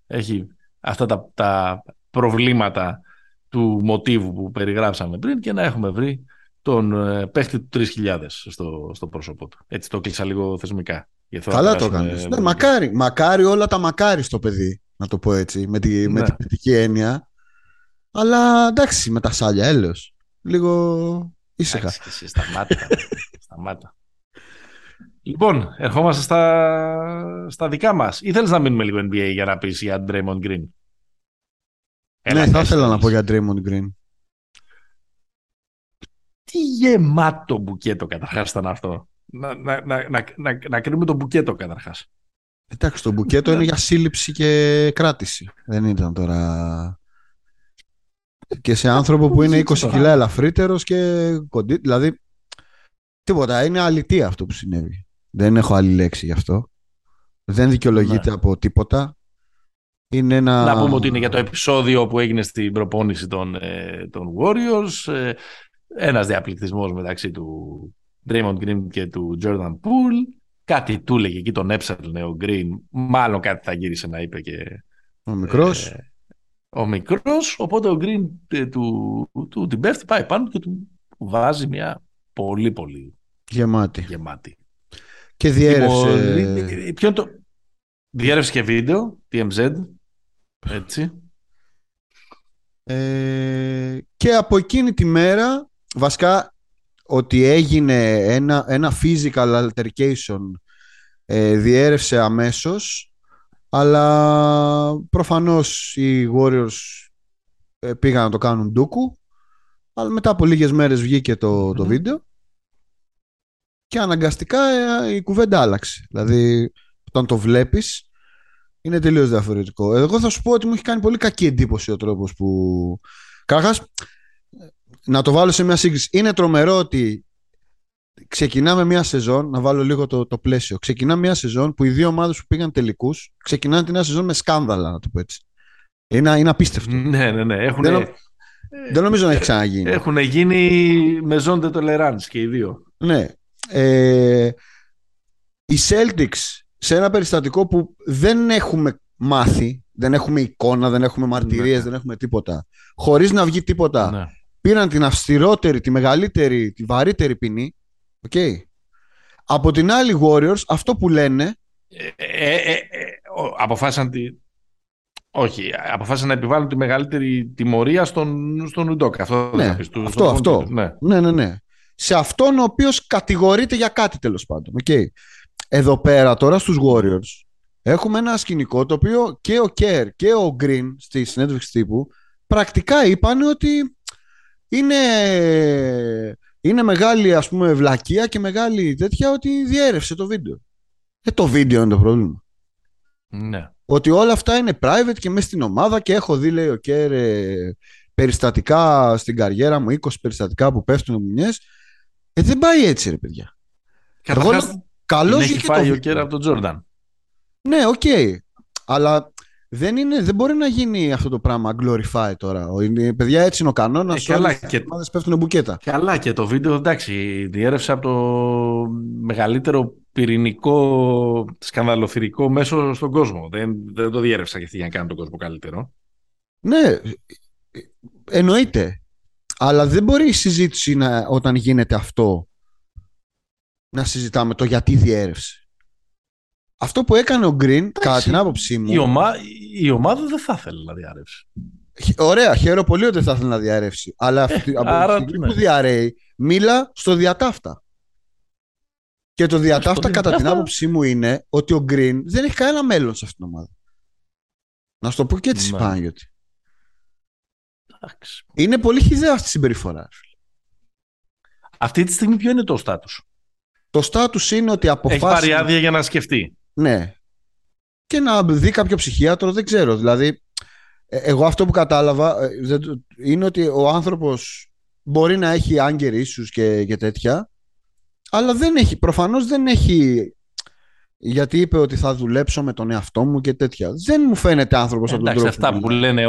έχει αυτά τα προβλήματα του μοτίβου που περιγράψαμε πριν και να έχουμε βρει τον παίχτη του 3.000 στο πρόσωπό του. Έτσι το κλείσα λίγο θεσμικά. Καλά το κάνεις. Ναι, μακάρι όλα τα μακάρι στο παιδί, να το πω έτσι, με την παιδική έννοια. Αλλά εντάξει, με τα σάλια, έλεος. Λίγο ήσυχα. Εντάξει, σταμάτα. Λοιπόν, ερχόμαστε στα δικά μας. Ήθελες να μείνουμε λίγο NBA για να πεις για Draymond Green? Ναι, θα ήθελα να πω για Draymond Green. Τι γεμάτο μπουκέτο καταρχάς ήταν αυτό. Να κρίνουμε το μπουκέτο καταρχάς. Εντάξει, το μπουκέτο είναι για σύλληψη και κράτηση. Δεν ήταν τώρα. Και σε άνθρωπο που είναι 20 κιλά ελαφρύτερος και κοντή. Δηλαδή, τίποτα. Είναι αλητία αυτό που συνέβη. Δεν έχω άλλη λέξη γι' αυτό. Δεν δικαιολογείται από τίποτα. Είναι ένα... Να πούμε ότι είναι για το επεισόδιο που έγινε στην προπόνηση των Warriors. Ένας διαπληκτισμός μεταξύ του Draymond Green και του Jordan Poole. Κάτι του έλεγε εκεί, τον έψαλνε ο Green. Μάλλον κάτι θα γύρισε να είπε και ο μικρός. Οπότε ο Green του την πέφτει, πάει πάνω και του βάζει μια πολύ πολύ γεμάτη. Και διέρευσε. Διέρευσε και βίντεο TMZ. Έτσι. Και από εκείνη τη μέρα βασικά ότι έγινε ένα physical altercation, διέρευσε αμέσως, αλλά προφανώς οι Warriors πήγαν να το κάνουν ντούκου, αλλά μετά από λίγες μέρες βγήκε το βίντεο και αναγκαστικά η κουβέντα άλλαξε. Δηλαδή όταν το βλέπεις είναι τελείως διαφορετικό. Εγώ θα σου πω ότι μου έχει κάνει πολύ κακή εντύπωση ο τρόπος που... Καταρχάς, να το βάλω σε μια σύγκριση. Είναι τρομερό ότι ξεκινάμε μια σεζόν, να βάλω λίγο το πλαίσιο. Ξεκινάμε μια σεζόν που οι δύο ομάδες που πήγαν τελικούς ξεκινάνε την νέα σεζόν με σκάνδαλα, να το πω έτσι. Είναι απίστευτο. Ναι. Δεν νομίζω να έχει ξαναγίνει. Έχουν γίνει με ζώντε τολεράνς και οι δύο. Ναι. Οι Celtics σε ένα περιστατικό που δεν έχουμε μάθει, δεν έχουμε εικόνα, δεν έχουμε μαρτυρίες, δεν έχουμε τίποτα. Χωρίς να βγει τίποτα. Ναι. Πήραν την αυστηρότερη, τη μεγαλύτερη, τη βαρύτερη ποινή. Okay. Από την άλλη, Warriors, αυτό που λένε... αποφάσισαν να επιβάλλουν τη μεγαλύτερη τιμωρία στον Ουντόκα. Αυτό δεν θα πει. Αυτό. Ναι. Σε αυτόν ο οποίος κατηγορείται για κάτι, τέλος πάντων. Okay. Εδώ πέρα τώρα στους Warriors έχουμε ένα σκηνικό το οποίο και ο Kerr και ο Green στη συνέντευξη τύπου πρακτικά είπαν ότι... Είναι μεγάλη, ας πούμε, βλακεία και μεγάλη τέτοια ότι διέρευσε το βίντεο. Το βίντεο είναι το πρόβλημα. Ναι. Ότι όλα αυτά είναι private και μέσα στην ομάδα και έχω δει, λέει ο Kerr, περιστατικά στην καριέρα μου, 20 περιστατικά που πέφτουν μουνιές. Δεν πάει έτσι, ρε παιδιά. Καλώς είχε πάει ο Kerr από τον Τζόρνταν. Ναι, οκ. Αλλά... Δεν μπορεί να γίνει αυτό το πράγμα glorify τώρα. Παιδιά, έτσι είναι ο κανόνας. Όλες οι ομάδες πέφτουν μπουκέτα. Καλά, και το βίντεο, εντάξει, διέρευσε από το μεγαλύτερο πυρηνικό σκανδαλοθυρικό μέσο στον κόσμο. Δεν το διέρευσα και για να κάνει τον κόσμο καλύτερο. Ναι, εννοείται. Αλλά δεν μπορεί η συζήτηση όταν γίνεται αυτό να συζητάμε το γιατί διέρευσε. Αυτό που έκανε ο Green, κατά την άποψή μου... Η ομάδα δεν θα ήθελε να διαρρεύσει. Ωραία, χαίρομαι πολύ ότι δεν θα ήθελε να διαρρεύσει. Αλλά από τη στιγμή που διαρρέει, μίλα στο διατάφτα. Και το διατάφτα, κατά την άποψή μου, είναι ότι ο Green δεν έχει κανένα μέλλον σε αυτήν την ομάδα. Να σου το πω και έτσι, Παναγιώτη. Είναι πολύ χυδαία αυτή η συμπεριφορά. Αυτή τη στιγμή ποιο είναι το στάτους? Το στάτους είναι ότι αποφάσισε. Έχει πάρει άδεια για να σκεφτεί. Ναι. Και να δει κάποιο ψυχίατρο, δεν ξέρω. Δηλαδή, εγώ αυτό που κατάλαβα είναι ότι ο άνθρωπος μπορεί να έχει anger issues και τέτοια, αλλά δεν έχει, προφανώς δεν έχει. Γιατί είπε ότι θα δουλέψω με τον εαυτό μου και τέτοια. Δεν μου φαίνεται άνθρωπος από τον τρόπο. Αυτά που λένε.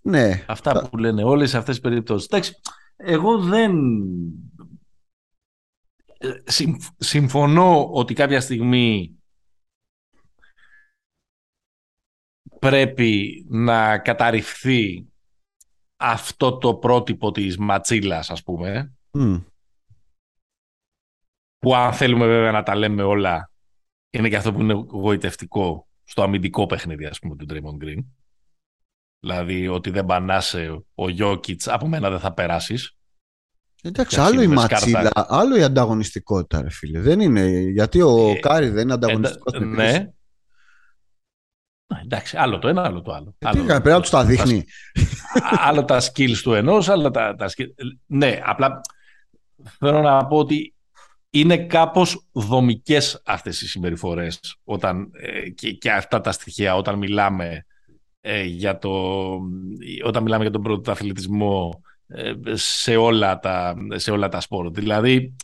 Ναι. Αυτά που λένε όλες αυτές τις περιπτώσεις. Εντάξει, εγώ δεν. Συμφωνώ ότι κάποια στιγμή πρέπει να καταρριφθεί αυτό το πρότυπο της ματσίλας, ας πούμε. Που αν θέλουμε βέβαια να τα λέμε όλα, είναι και αυτό που είναι γοητευτικό στο αμυντικό παιχνίδι, ας πούμε, του Draymond Green. Δηλαδή ότι δεν μπανάσαι ο Γιόκιτς, από μένα δεν θα περάσεις. Εντάξει, άλλο η ματσίλα, άλλο η ανταγωνιστικότητα, ρε φίλε. Δεν είναι, γιατί ο Κάρι δεν είναι ανταγωνιστικός. Ναι. Εντάξει, άλλο το ένα, άλλο το άλλο. Πρέπει να τους τα δείχνει. Άλλο τα skills του ενός, άλλο τα skills. Ναι, απλά θέλω να πω ότι είναι κάπως δομικές αυτές οι συμπεριφορές όταν, και αυτά τα στοιχεία όταν μιλάμε, όταν μιλάμε για τον πρωταθλητισμό σε όλα τα σπορ. Δηλαδή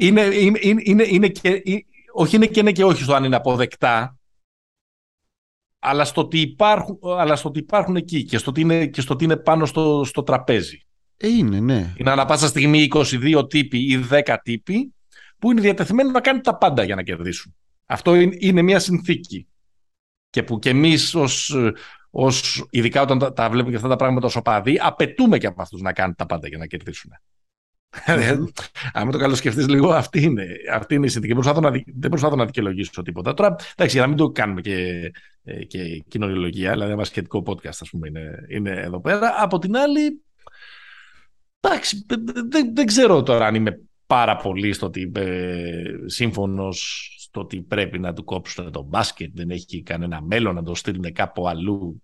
είναι και όχι στο αν είναι αποδεκτά, αλλά στο ότι υπάρχουν εκεί και στο ότι είναι πάνω στο τραπέζι. Είναι, ναι. Είναι ανά πάσα στιγμή 22 τύποι ή 10 τύποι που είναι διατεθειμένοι να κάνουν τα πάντα για να κερδίσουν. Αυτό είναι μια συνθήκη. Και που κι εμείς ειδικά όταν τα βλέπουμε και αυτά τα πράγματα ως οπαδοί, απαιτούμε και από αυτούς να κάνουν τα πάντα για να κερδίσουν. Αν το καλοσκεφτείς λίγο, αυτή είναι η συνθήκη. Δεν προσπαθώ να δικαιολογήσω τίποτα. Τώρα, εντάξει, για να μην το κάνουμε και κοινωνιολογία, δηλαδή ένα σχετικό podcast, ας πούμε, είναι εδώ πέρα. Από την άλλη, εντάξει, δεν ξέρω τώρα αν είμαι πάρα πολύ στο ότι σύμφωνος στο ότι πρέπει να του κόψουν το μπάσκετ, δεν έχει κανένα μέλλον, να το στείλουν κάπου αλλού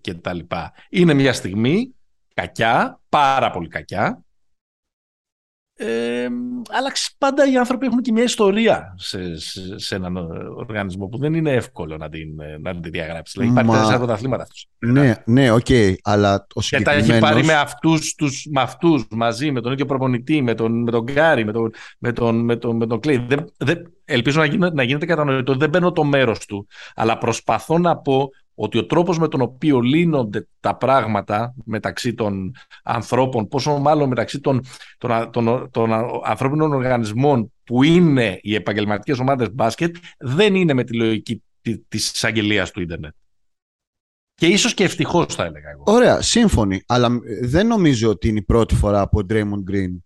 και τα λοιπά. Είναι μια στιγμή κακιά, πάρα πολύ κακιά, αλλά πάντα οι άνθρωποι έχουν και μια ιστορία σε έναν οργανισμό που δεν είναι εύκολο να την διαγράψεις. Δηλαδή υπάρχει τέσσερα πρωταθλήματα αυτούς. Ναι, οκ, αλλά ο συγκεκριμένος... Και τα έχει πάρει με αυτούς μαζί, με τον ίδιο προπονητή, με τον Γκάρι, με τον Κλέι. Ελπίζω να γίνεται κατανοητό, δεν μπαίνω το μέρος του, αλλά προσπαθώ να πω ότι ο τρόπος με τον οποίο λύνονται τα πράγματα μεταξύ των ανθρώπων, πόσο μάλλον μεταξύ των ανθρώπινων οργανισμών που είναι οι επαγγελματικές ομάδες μπάσκετ, δεν είναι με τη λογική της εισαγγελίας του ίντερνετ. Και ίσως και ευτυχώς, θα έλεγα εγώ. Ωραία, σύμφωνοι, αλλά δεν νομίζω ότι είναι η πρώτη φορά που ο Draymond Green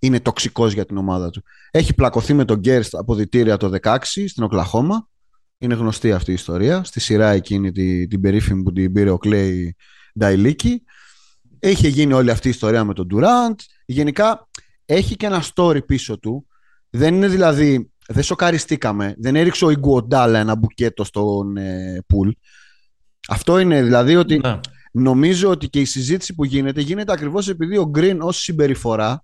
είναι τοξικός για την ομάδα του. Έχει πλακωθεί με τον Kerr στα αποδυτήρια το 16 στην Οκλαχώμα. Είναι γνωστή αυτή η ιστορία. Στη σειρά εκείνη την περίφημη που την πήρε ο Κλέι Νταϊλίκη. Έχει γίνει όλη αυτή η ιστορία με τον Ντουραντ. Γενικά έχει και ένα story πίσω του. Δεν είναι δηλαδή, δεν σοκαριστήκαμε. Δεν έριξε ο Ιγκουοντάλα ένα μπουκέτο στον Πουλ. Αυτό είναι δηλαδή ότι νομίζω ότι και η συζήτηση που γίνεται ακριβώς επειδή ο Γκριν ως συμπεριφορά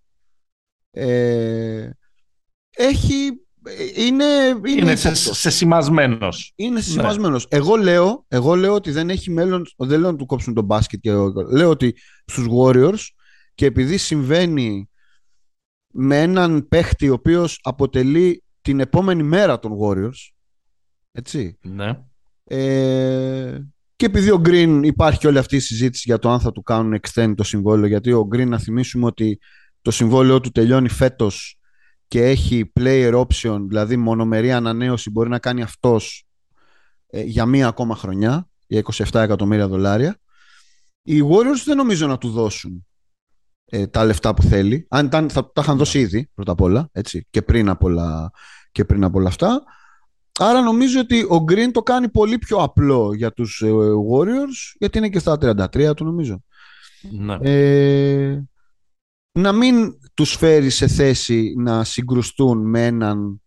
είναι σεσημασμένος. Είναι σεσημασμένος. Ναι. Εγώ λέω ότι δεν έχει μέλλον. Δεν λέω να του κόψουν τον μπάσκετ. Λέω ότι στους Warriors, και επειδή συμβαίνει με έναν παίχτη ο οποίος αποτελεί την επόμενη μέρα των Warriors, έτσι. Ναι. Και επειδή ο Green, υπάρχει όλη αυτή η συζήτηση για το αν θα του κάνουν extend το συμβόλαιο, γιατί ο Green, να θυμίσουμε ότι το συμβόλαιο του τελειώνει φέτος και έχει player option, δηλαδή μονομερή ανανέωση, μπορεί να κάνει αυτός για μία ακόμα χρονιά, για $27 εκατομμύρια. Οι Warriors δεν νομίζω να του δώσουν τα λεφτά που θέλει. Αν θα τα είχαν δώσει ήδη, πρώτα απ' όλα, έτσι, και πριν από όλα αυτά. Άρα νομίζω ότι ο Green το κάνει πολύ πιο απλό για τους Warriors, γιατί είναι και στα 33 του, νομίζω. Ναι. Να μην τους φέρει σε θέση να συγκρουστούν με έναν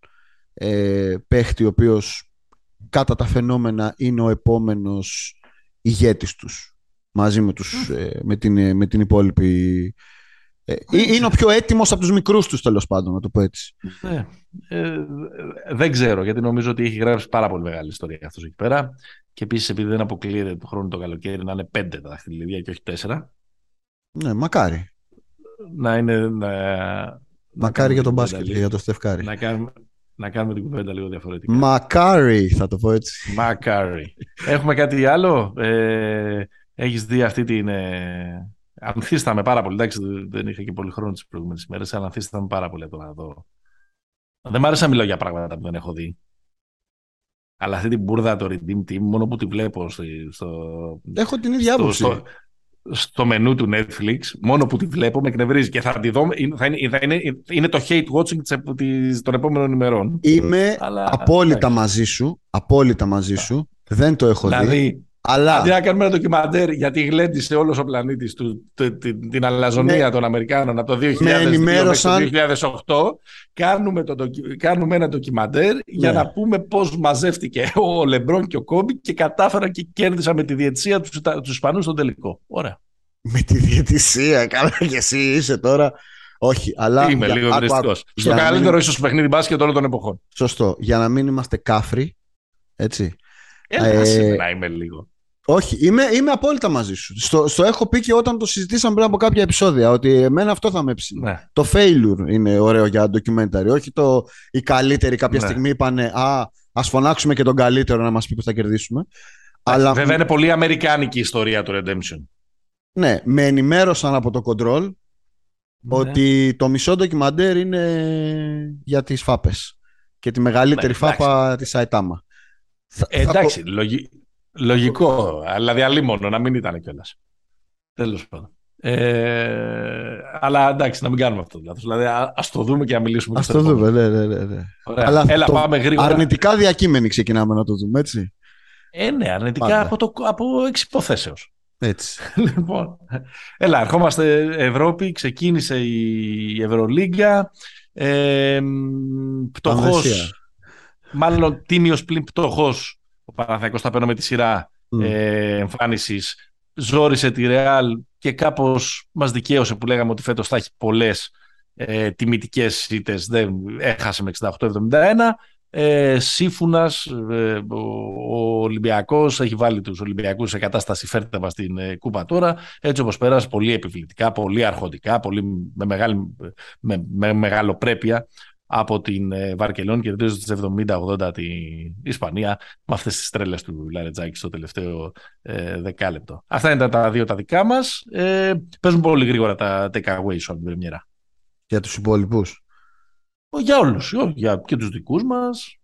παίχτη ο οποίος κατά τα φαινόμενα είναι ο επόμενος ηγέτης τους. μαζί με, τους, με την υπόλοιπη. Είναι ο πιο έτοιμος από τους μικρούς τους, τέλος πάντων, να το πω έτσι. Ναι. Δεν ξέρω, γιατί νομίζω ότι έχει γράψει πάρα πολύ μεγάλη ιστορία αυτός εκεί πέρα. Και επίσης, επειδή δεν αποκλείεται του χρόνου το καλοκαίρι να είναι 5 τα δαχτυλίδια και όχι 4. Ναι, μακάρι. Να είναι. Μακάρι για τον μπάσκετ και για το στεφκάρι. Να κάνουμε την κουβέντα λίγο διαφορετικά. Μακάρι, θα το πω έτσι. Μακάρι. Έχουμε κάτι άλλο. Έχεις δει αυτή την. Ανθίσταμε πάρα πολύ. Εντάξει, δεν είχα και πολύ χρόνο τις προηγούμενες ημέρες, αλλά ανθίσταμε πάρα πολύ από το να δω. Δεν μ' άρεσε να μιλάω για πράγματα που δεν έχω δει. Αλλά αυτή την μπουρδα, το Redeem Team, μόνο που τη βλέπω στο. Έχω την ίδια άποψη. Στο μενού του Netflix, μόνο που τη βλέπω με εκνευρίζει και θα τη δω. Είναι το hate watching των επόμενων ημερών. Είμαι απόλυτα μαζί σου. Απόλυτα μαζί σου. Δεν το έχω δει. Αλλά. Αντί να κάνουμε ένα ντοκιμαντέρ, γιατί γλέντισε όλος ο πλανήτης την αλαζονία των Αμερικάνων από το 2002 μέχρι το 2008, κάνουμε ένα ντοκιμαντέρ για να πούμε πώς μαζεύτηκε ο Λεμπρόν και ο Κόμπι και κατάφερα και κέρδισα με τη διαιτησία τους Ισπανούς στον τελικό. Ωραία. Με τη διαιτησία, καλά και εσύ είσαι τώρα. Όχι, αλλά. Είμαι λίγο βριστικός. Στο καλύτερο ίσως παιχνίδι μπάσκετ όλων των εποχών. Σωστό. Για να μην είμαστε κάφροι, έτσι. Να είμαι λίγο. Όχι, είμαι απόλυτα μαζί σου. Στο έχω πει και όταν το συζητήσαμε πριν από κάποια επεισόδια, ότι εμένα αυτό θα με ψήνει. Ναι. Το failure είναι ωραίο για ντοκιμένταρι. Όχι το οι καλύτεροι κάποια στιγμή είπανε ας φωνάξουμε και τον καλύτερο να μας πει που θα κερδίσουμε. Αλλά, βέβαια είναι πολύ αμερικάνικη η ιστορία του Redemption. Ναι, με ενημέρωσαν από το Control ότι το μισό ντοκιμαντέρ είναι για τις φάπες και τη μεγαλύτερη φάπα τη Σαϊτάμα. Εντάξει, λογικό, αλλά διαλίμονο να μην ήταν κιόλας. Τέλος πάντων. Αλλά εντάξει, να μην κάνουμε αυτό το λάθος. Δηλαδή, ας το δούμε και να μιλήσουμε. Ας το δούμε, ναι. Αλλά έλα, πάμε γρήγορα. Αρνητικά διακείμενη ξεκινάμε να το δούμε, έτσι. Ναι, αρνητικά από εξ υποθέσεως. Έτσι. Λοιπόν, έλα, ερχόμαστε Ευρώπη, ξεκίνησε η Ευρωλίγκα. Πτωχός. Μάλλον τίμιος πλην πτωχός ο Παναθηναϊκός, θα παίρνω με τη σειρά εμφάνισης. Ζόρισε τη Ρεάλ και κάπως μας δικαίωσε που λέγαμε ότι φέτος θα έχει πολλές τιμητικές ήττες. Δεν έχασε με 68-71. Σύμφωνας, ο Ολυμπιακός έχει βάλει τους Ολυμπιακούς σε κατάσταση φέρτε μας την κούπα τώρα. Έτσι όπως πέρασε, πολύ επιβλητικά, πολύ αρχοντικά, πολύ με μεγαλοπρέπεια από την Βαρκελόνα, κερδίζοντας τις 70-80 την Ισπανία με αυτές τις τρέλες του Λαρετζάκη στο τελευταίο δεκάλεπτο. Αυτά ήταν τα δύο τα δικά μας. Παίζουν πολύ γρήγορα τα takeaways από την πρεμιέρα. Για τους υπόλοιπους. Για όλους. Και τους δικούς μας.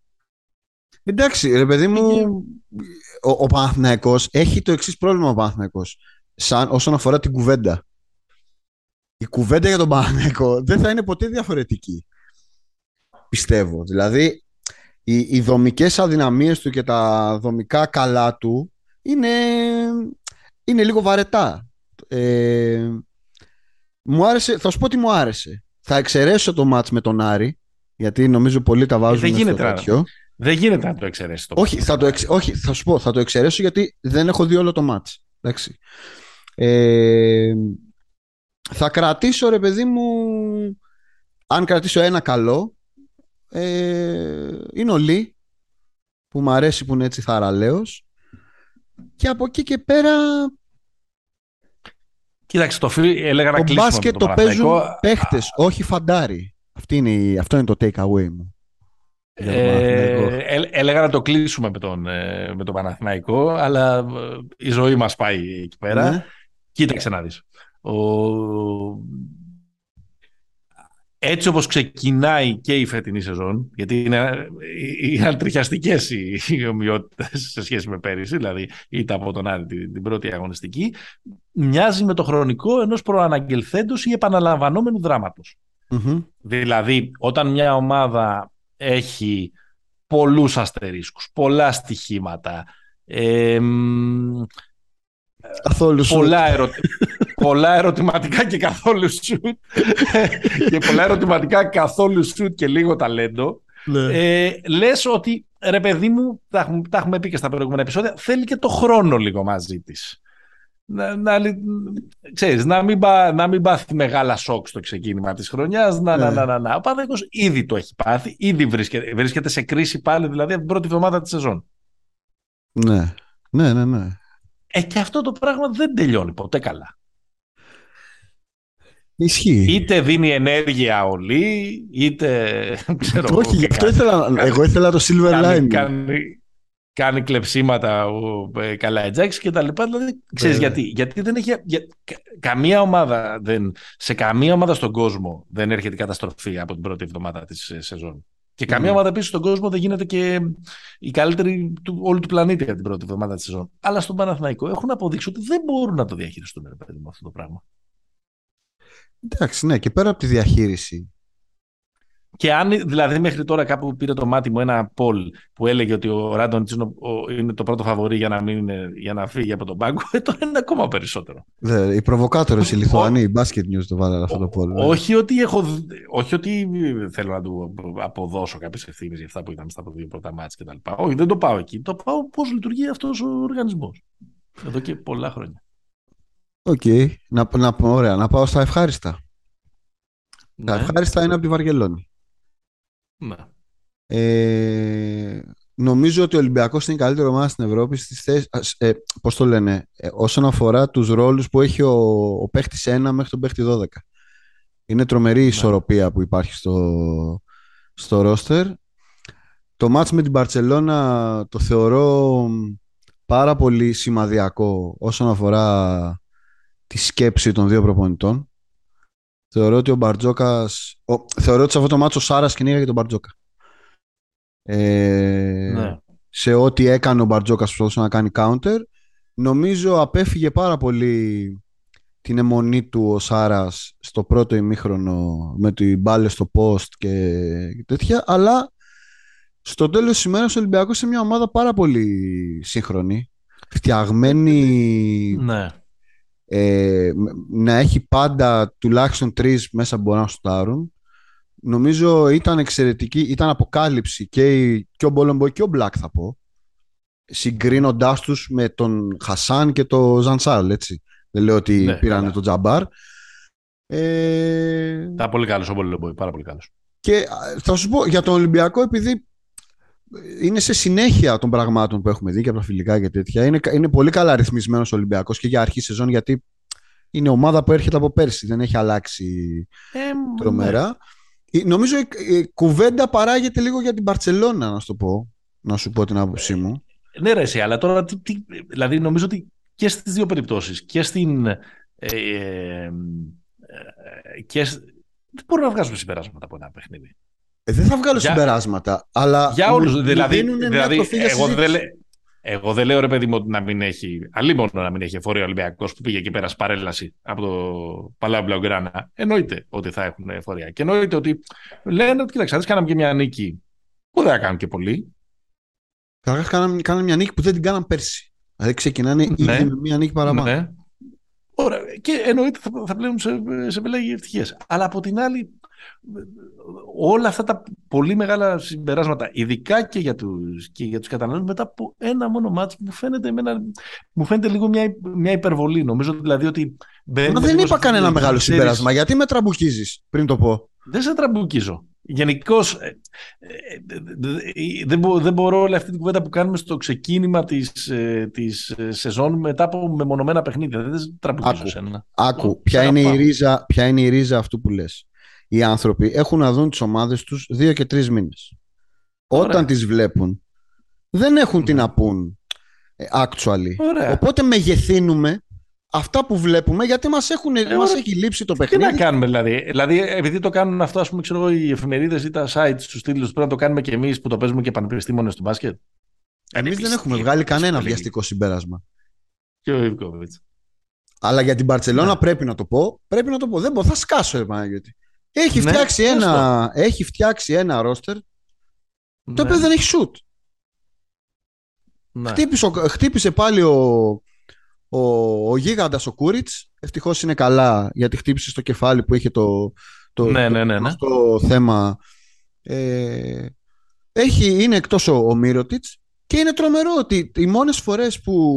Εντάξει, ρε παιδί μου, ο Παναθηναϊκός έχει το εξής πρόβλημα όσον αφορά την κουβέντα. Η κουβέντα για τον Παναθηναϊκό δεν θα είναι ποτέ διαφορετική. Πιστεύω. Δηλαδή, οι δομικές αδυναμίες του και τα δομικά καλά του είναι λίγο βαρετά. Μου άρεσε, θα σου πω τι μου άρεσε. Θα εξαιρέσω το μάτς με τον Άρη, γιατί νομίζω πολλοί τα βάζουν στο τέτοιο. Δεν γίνεται να το εξαιρέσει το μάτς. Όχι, θα σου πω, θα το εξαιρέσω γιατί δεν έχω δει όλο το μάτς. Εντάξει. Θα κρατήσω, ρε παιδί μου, αν κρατήσω ένα καλό, είναι ο Λί, που μου αρέσει που είναι έτσι θαραλέος. Και από εκεί και πέρα, κοίταξε, το μπάσκετ το παίζουν παίχτες, όχι φαντάρι. Αυτό είναι το takeaway μου. Έλεγα να το κλείσουμε με τον Παναθηναϊκό, αλλά η ζωή μας πάει εκεί πέρα. Ναι. Κοίταξε να δεις, έτσι όπως ξεκινάει και η φετινή σεζόν, γιατί είναι αντριχιαστικές οι ομοιότητες σε σχέση με πέρυσι, δηλαδή ήττα από τον Άρη την πρώτη αγωνιστική, μοιάζει με το χρονικό ενός προαναγγελθέντος ή επαναλαμβανόμενου δράματος. Mm-hmm. Δηλαδή, όταν μια ομάδα έχει πολλούς αστερίσκους, πολλά στοιχήματα, πολλά ερωτηματικά και καθόλου σουτ και πολλά ερωτηματικά καθόλου σουτ και λίγο ταλέντο, λες ότι, ρε παιδί μου, τα έχουμε πει και στα προηγούμενα επεισόδια, θέλει και το χρόνο λίγο μαζί της. ξέρεις, να μην πάθει μεγάλα σοκ στο ξεκίνημα της χρονιάς. Ο Παναθηναϊκός ήδη το έχει πάθει, ήδη βρίσκεται σε κρίση πάλι, δηλαδή από την πρώτη εβδομάδα της σεζόν. Ναι. Και αυτό το πράγμα δεν τελειώνει ποτέ καλά. Ισχύει. Είτε δίνει ενέργεια όλοι, είτε. Ξέρω, όχι, γι' αυτό εγώ ήθελα το silver lining. Κάνει κλεψίματα ο Καλατζάκης και τα λοιπά. Δηλαδή, ξέρεις γιατί. Γιατί δεν έχει. Καμία ομάδα σε καμία ομάδα στον κόσμο δεν έρχεται καταστροφή από την πρώτη εβδομάδα της σεζόν. Και καμία ομάδα επίσης στον κόσμο δεν γίνεται και η καλύτερη του όλου του πλανήτη από την πρώτη εβδομάδα της σεζόν. Αλλά στον Παναθηναϊκό έχουν αποδείξει ότι δεν μπορούν να το διαχειριστούν με αυτό το πράγμα. Εντάξει, ναι, και πέρα από τη διαχείριση. Και αν, δηλαδή, μέχρι τώρα κάπου πήρε το μάτι μου ένα poll που έλεγε ότι ο Ράντονιτς είναι το πρώτο φαβορί για να φύγει από τον πάγκο, τώρα είναι ακόμα περισσότερο. Οι προβοκάτορες, οι Λιθουανοί, οι Basket News το βάλανε αυτό το poll. Όχι ότι θέλω να του αποδώσω κάποιες ευθύνες για αυτά που ήταν στα δύο πρώτα μάτς κτλ. Όχι, δεν το πάω εκεί. Το πάω πώς λειτουργεί αυτός ο οργανισμός εδώ και πολλά χρόνια. Οκ. Ωραία, να πάω στα ευχάριστα. Ναι. Τα ευχάριστα είναι από τη Βαρκελόνη. Ναι. Νομίζω ότι ο Ολυμπιακός είναι η καλύτερη ομάδα στην Ευρώπη στις θέσεις, πώς το λένε, όσον αφορά τους ρόλους που έχει ο παίχτης 1 μέχρι τον παίχτη 12. Είναι τρομερή η ισορροπία που υπάρχει στο ρόστερ. Το μάτς με την Μπαρτσελόνα το θεωρώ πάρα πολύ σημαδιακό όσον αφορά τη σκέψη των δύο προπονητών. Θεωρώ ότι ο Μπαρτζόκας... Θεωρώ ότι σε αυτό το μάτσο ο Σάρας κυνήγαγε τον Μπαρτζόκα. Ναι. Σε ό,τι έκανε ο Μπαρτζόκας προσπαθούσε να κάνει counter. Νομίζω απέφυγε πάρα πολύ την αιμονή του ο Σάρας στο πρώτο ημίχρονο με την μπάλα στο post και τέτοια. Αλλά στο τέλος της ημέρας ο Ολυμπιακός είναι μια ομάδα πάρα πολύ σύγχρονη. Φτιαγμένη... Ναι. Να έχει πάντα τουλάχιστον τρεις μέσα που μπορούν να σουτάρουν. Νομίζω ήταν εξαιρετική, ήταν αποκάλυψη και ο Μπολομπόι και ο Μπλακ, θα πω, συγκρίνοντάς τους με τον Χασάν και τον Ζανσάρλ, έτσι. Δεν λέω ότι πήρανε τον Τζαμπάρ. Ήταν πολύ καλός ο Μπολομπόι, πάρα πολύ καλός. Και θα σου πω για τον Ολυμπιακό, επειδή είναι σε συνέχεια των πραγμάτων που έχουμε δει και από τα φιλικά και τέτοια. Είναι πολύ καλά ρυθμισμένος ο Ολυμπιακός και για αρχή σεζόν, γιατί είναι ομάδα που έρχεται από πέρσι, δεν έχει αλλάξει τρομερά. Νομίζω η κουβέντα παράγεται λίγο για την Μπαρτσελόνα, να σου πω την άποψή μου. Ναι, ρε, εσύ, αλλά τώρα δηλαδή νομίζω ότι και στις δύο περιπτώσεις και στην. Δεν μπορούμε να βγάζουμε συμπεράσματα από ένα παιχνίδι. Δεν θα βγάλω συμπεράσματα, αλλά για όλους, δηλαδή εγώ δεν λέω, ρε παιδί μου, ότι να μην έχει αλλήμον να μην έχει εφορία ο Ολυμπιακός που πήγε εκεί πέρα παρέλαση από το Παλάου Μπλαουγκράνα. Εννοείται ότι θα έχουν εφορία και εννοείται ότι λένε ότι κοίταξα, κάναμε και μια νίκη που δεν θα κάνουν και πολύ. Καταρχάς κάναμε μια νίκη που δεν την κάναμε πέρσι. Δηλαδή ξεκινάνε ήδη με μια νίκη παραπάνω. Ναι. Ωραία, και εννοείται θα πλέουν σε πελάγη ευτυχίες. Αλλά από την άλλη, όλα αυτά τα πολύ μεγάλα συμπεράσματα, ειδικά και για τους καταναλωτές, μετά από ένα μόνο μάτς, μου φαίνεται λίγο μια υπερβολή. Νομίζω δηλαδή ότι. Δεν είπα κανένα μεγάλο συμπέρασμα. Γιατί με τραμπουκίζεις πριν το πω? Δεν σε τραμπουκίζω. Γενικώς, δεν μπορώ όλη αυτή την κουβέντα που κάνουμε στο ξεκίνημα της σεζόν μετά από μεμονωμένα παιχνίδια. Δεν τραμπουκίζω σε ένα. Άκου, ποια είναι η ρίζα αυτού που λες. Οι άνθρωποι έχουν να δουν τις ομάδες τους 2 και 3 μήνες. Ωραία. Όταν τις βλέπουν, δεν έχουν τι να πούν actually. Ωραία. Οπότε μεγεθύνουμε αυτά που βλέπουμε, γιατί μας έχει λείψει το παιχνίδι. Τι να κάνουμε δηλαδή. Δηλαδή, επειδή το κάνουν αυτό, ας πούμε, ξέρω εγώ, οι εφημερίδες ή τα sites στους τίτλους, πρέπει να το κάνουμε και εμείς που το παίζουμε και πανεπιστήμονες του μπάσκετ. Εμείς δεν έχουμε βγάλει κανένα βιαστικό συμπέρασμα. Και ο Ιβκόβιτς. Αλλά για την Μπαρτσελόνα πρέπει να το πω. Πρέπει να το πω. Θα σκάσω, Παναγιώτη. Έχει φτιάξει ένα ρόστερ το οποίο δεν έχει shoot. Χτύπησε πάλι ο γίγαντας ο Κούριτς. Ευτυχώς είναι καλά, γιατί χτύπησε στο κεφάλι που είχε το θέμα. Είναι εκτός ο Μύρωτιτς. Και είναι τρομερό ότι οι μόνες φορές που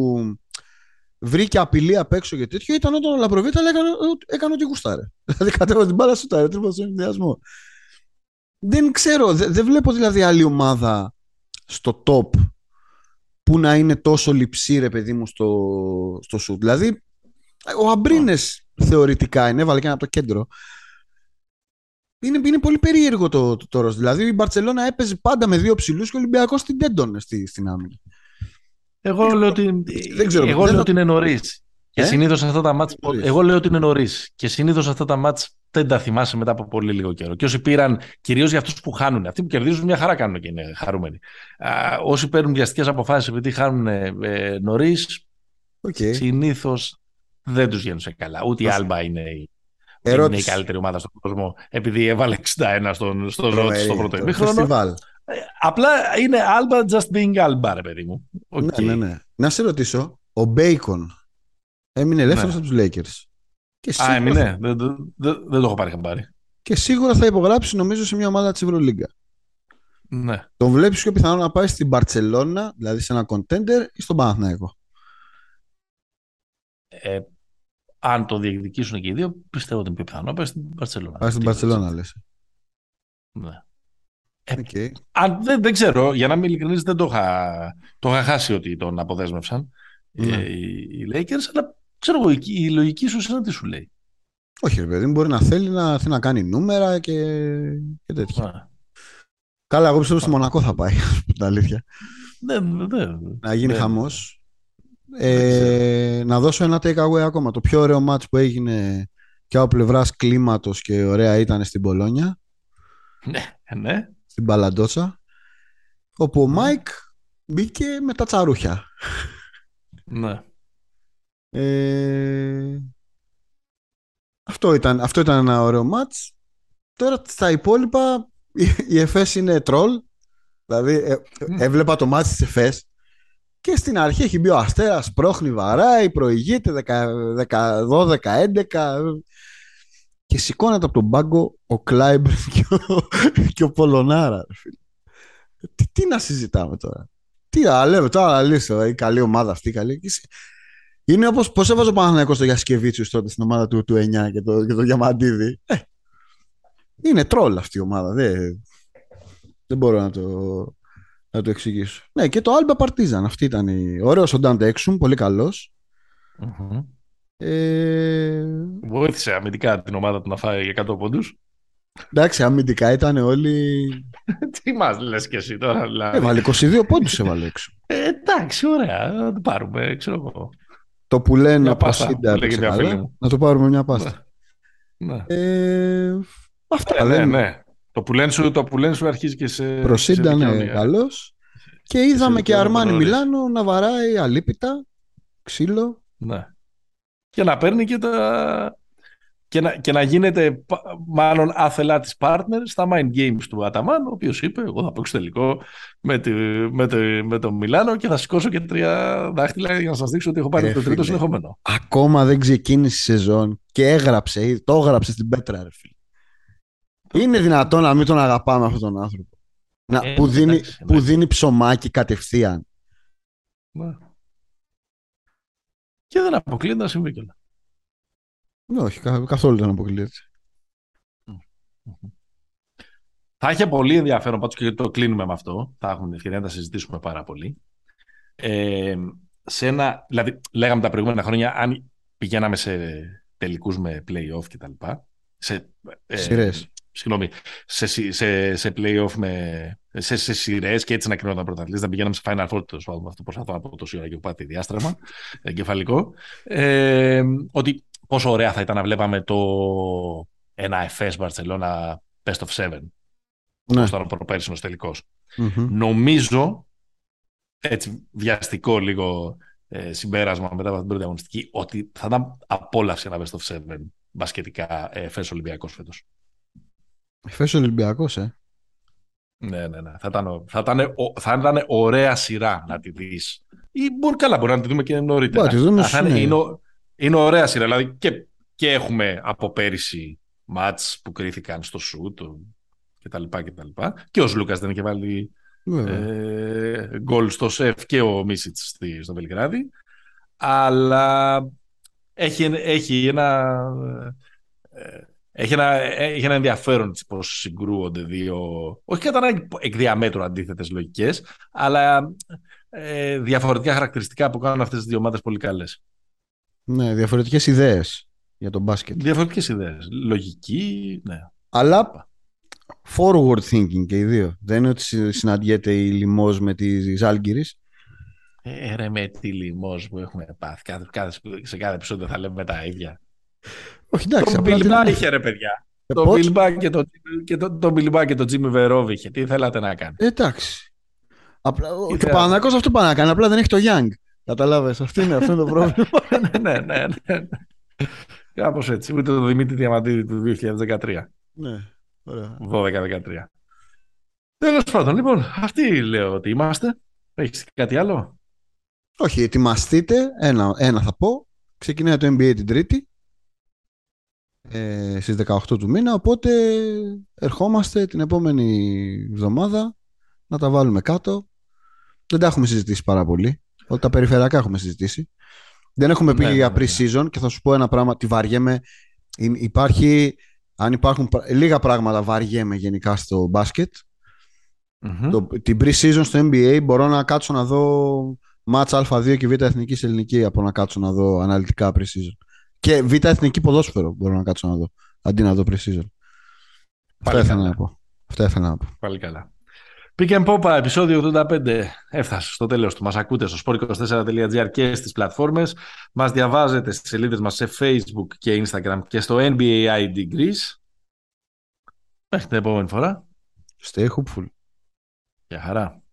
βρήκε απειλή απ' έξω και τέτοιο, ήταν όταν ο Λαπροβίτα έκανε ό,τι γουστάρε. Δηλαδή κατέβασε την μπάλα, σουτάρε, τρίπλα στον ενδιασμό. Δεν ξέρω, δεν βλέπω δηλαδή άλλη ομάδα στο top που να είναι τόσο λειψή, ρε παιδί μου, στο σουτ. Δηλαδή, ο Αμπρίνες θεωρητικά είναι, έβαλε και ένα από το κέντρο. Είναι πολύ περίεργο το τώρα. Δηλαδή, η Μπαρτσελόνα έπαιζε πάντα με δύο ψηλούς και ο Ολυμπιακός την τέντωνε στην άμυνα. Εγώ λέω ότι, είναι νωρίς. Και συνήθως αυτά τα μάτς. Εγώ λέω ότι είναι νωρίς. Και συνήθως αυτά τα μάτς δεν τα θυμάσαι μετά από πολύ λίγο καιρό. Και όσοι πήραν, κυρίως για αυτούς που χάνουν, αυτοί που κερδίζουν μια χαρά κάνουν και είναι χαρούμενοι. Όσοι παίρνουν βιαστικές αποφάσεις επειδή χάνουν νωρίς, συνήθως δεν τους γίνουν σε καλά. Ούτε η Άλμπα είναι η καλύτερη ομάδα στον κόσμο επειδή έβαλε 61 στο πρώτο ημίχρονο. Απλά είναι Άλμπα just being Άλμπα, ρε παιδί μου. Okay. Ναι. Να σε ρωτήσω, ο Μπέικον έμεινε ελεύθερος από τους Lakers. Σίγουρα... έμεινε. Δεν το έχω πάρει χαμπάρι. Και σίγουρα θα υπογράψει, νομίζω, σε μια ομάδα της Ευρωλίγκα. Ναι. Τον βλέπεις πιο πιθανό να πάει στην Μπαρτσελόνα, δηλαδή σε ένα contender, ή στον Παναθηναϊκό. Αν το διεκδικήσουν και οι δύο, πιστεύω ότι είναι πιο πιθανό να πάει στην Μπαρτσελόνα. Πάει στην Μπαρτσελόνα, λες. Ναι. Δεν ξέρω, για να μην ειλικρινείς, δεν το είχα χάσει ότι τον αποδέσμευσαν οι Lakers, αλλά ξέρω εγώ, η λογική σου σαν τι σου λέει. Όχι, ρε παιδί, μπορεί να θέλει να κάνει νούμερα και τέτοια. Καλά, εγώ πιστεύω στη Μονακό θα πάει, τα αλήθεια. Να γίνει χαμός. Να δώσω ένα take away ακόμα. Το πιο ωραίο μάτς που έγινε και από πλευράς κλίματος και ωραία ήταν στην Πολόνια. Ναι. Στην Παλαντότσα, όπου ο Μάικ μπήκε με τα τσαρούχια. Ναι. Αυτό ήταν ένα ωραίο μάτς. Τώρα στα υπόλοιπα η Εφές είναι τρολ. Δηλαδή έβλεπα το μάτς της Εφές και στην αρχή έχει μπει ο Αστέρας, πρόχνει, βαράει, προηγείται 12-11 και σηκώνεται από τον πάγκο ο Κλάιμπερ και ο Πολωνάρα. Τι να συζητάμε τώρα? Τι άλλο, τώρα λύσω, η καλή ομάδα αυτή, η καλή. Είναι όπως πως έβαζε ο Παναθηναϊκός το Γιασκεβίτσιους τότε στην ομάδα του 9 και το Διαμαντίδη. Είναι τρόλ αυτή η ομάδα. Δεν μπορώ να το εξηγήσω. Ναι, και το Άλμπα Παρτίζαν. Αυτή ήταν η... Ωραίος ο Ντάντε Έξουμ, πολύ καλός. Βοήθησε αμυντικά την ομάδα του να φάει 100 πόντους. Εντάξει, αμυντικά ήταν όλοι. Τι μας λες και εσύ τώρα, δηλαδή. Έβαλε 22 πόντους, έβαλε έξω. Εντάξει, ωραία, να το πάρουμε, ξέρω εγώ. Το που λένε από Σίντα, να το πάρουμε μια πάστα. Ναι. Αυτά λένε. Ναι. Το που λένε σου αρχίζει και σε. Προσίντα, ναι, καλός. Και είδαμε και Αρμάνι Μιλάνο να βαράει αλίπητα, ξύλο. Ναι. Και να παίρνει και τα... Και να γίνεται μάλλον άθελά της partner στα mind games του Αταμάν, ο οποίος είπε εγώ θα παίξω τελικό με το Μιλάνο και θα σηκώσω και 3 δάχτυλα για να σας δείξω ότι έχω πάρει το τρίτο συνεχόμενο. Ακόμα δεν ξεκίνησε η σεζόν και το έγραψε στην πέτρα, ρε φίλε. Είναι δυνατόν να μην τον αγαπάμε αυτόν τον άνθρωπο που δίνει ψωμάκι κατευθείαν? Και δεν αποκλείεται να συμβεί κιόλα. Ναι, όχι, καθόλου δεν αποκλείεται. Θα έχει πολύ ενδιαφέρον πάντως και το κλείνουμε με αυτό. Θα έχουμε ευκαιρία να τα συζητήσουμε πάρα πολύ. Δηλαδή, λέγαμε τα προηγούμενα χρόνια, αν πηγαίναμε σε τελικούς με play-off κτλ. Σειρές. Συγγνώμη, σε play-off σε σειρές και έτσι να κρίνονταν πρωταθλητές, να πηγαίναμε σε Final Four, αυτό προσπαθώ να πω τόση ώρα και πάτε διάστραμα, εγκεφαλικό, ότι πόσο ωραία θα ήταν να βλέπαμε ένα Εφές Μπαρτσελόνα Best of Seven, όπως ήταν ο προπέρσινος τελικός. Νομίζω, έτσι βιαστικό λίγο συμπέρασμα μετά από την πρώτη αγωνιστική, ότι θα ήταν απόλαυση ένα Best of Seven μπασκετικά Εφές Ολυμπιακός φέτος. Εφές Ολυμπιακός, Ναι. Θα ήταν ωραία σειρά να τη δεις. Ή μπορεί να τη δούμε και νωρίτερα. Είναι ωραία σειρά. Δηλαδή και έχουμε από πέρυσι μάτς που κρίθηκαν στο σουτ κτλ. Και ο Λούκας δεν είχε βάλει γκολ στο σεφ και ο Μίσιτς στο Βελιγράδι. αλλά έχει ένα ενδιαφέρον πώς συγκρούονται δύο, όχι κατά ανάγκη εκ διαμέτρου αντίθετες λογικές, αλλά διαφορετικά χαρακτηριστικά που κάνουν αυτές τις δύο ομάδες πολύ καλές. Ναι, διαφορετικές ιδέες για τον μπάσκετ. Διαφορετικές ιδέες. Λογική, ναι. Αλλά forward thinking και οι δύο. Δεν είναι ότι συναντιέται η Λιμός με τη Ζάλγκιρης. Ρε με τη Λιμός που έχουμε πάθει. Σε κάθε επεισόδιο θα λέμε τα ίδια. Όχι, εντάξει. Τον Μπιλμπά είχε, ρε παιδιά. Τον Μπιλμπά και τον Τζίμι Βερόβι είχε. Τι θέλατε να κάνει. Εντάξει. Ο Παναθηναϊκός αυτό πάει να κάνει. Απλά δεν έχει το Young. Καταλάβες. Αυτό είναι το πρόβλημα. Ναι. Κάπως έτσι. Ούτε το Δημήτρη Διαμαντίδη του 2013. Ναι. 12-13. Τέλος πάντων, λοιπόν, αυτοί λέω ότι είμαστε. Έχεις κάτι άλλο? Όχι, ετοιμαστείτε. Ένα θα πω. Ξεκινάει το NBA την Τρίτη. Στις 18 του μήνα. Οπότε ερχόμαστε την επόμενη εβδομάδα να τα βάλουμε κάτω. Δεν τα έχουμε συζητήσει πάρα πολύ. Ότι τα περιφερειακά έχουμε συζητήσει. Δεν έχουμε πει για pre-season και θα σου πω ένα πράγμα. Τη βαριέμαι. Αν υπάρχουν λίγα πράγματα, βαριέμαι γενικά στο μπάσκετ. Mm-hmm. Την pre-season στο NBA μπορώ να κάτσω να δω μάτς Α2 και Β' Εθνικής Ελληνική από να κάτσω να δω αναλυτικά pre-season. Και Β' Εθνική Ποδόσφαιρο μπορώ να κάτσω να δω αντί να δω pre-season. Αυτά ήθελα να πω. Πάλι καλά. Pick and Popa, επεισόδιο 85. Έφτασε στο τέλος του. Μας ακούτε στο Spor24.gr και στις πλατφόρμες. Μας διαβάζετε στις σελίδες μας σε Facebook και Instagram και στο NBA ID Greece. Μέχρι την επόμενη φορά. Stay hopeful. Γεια χαρά.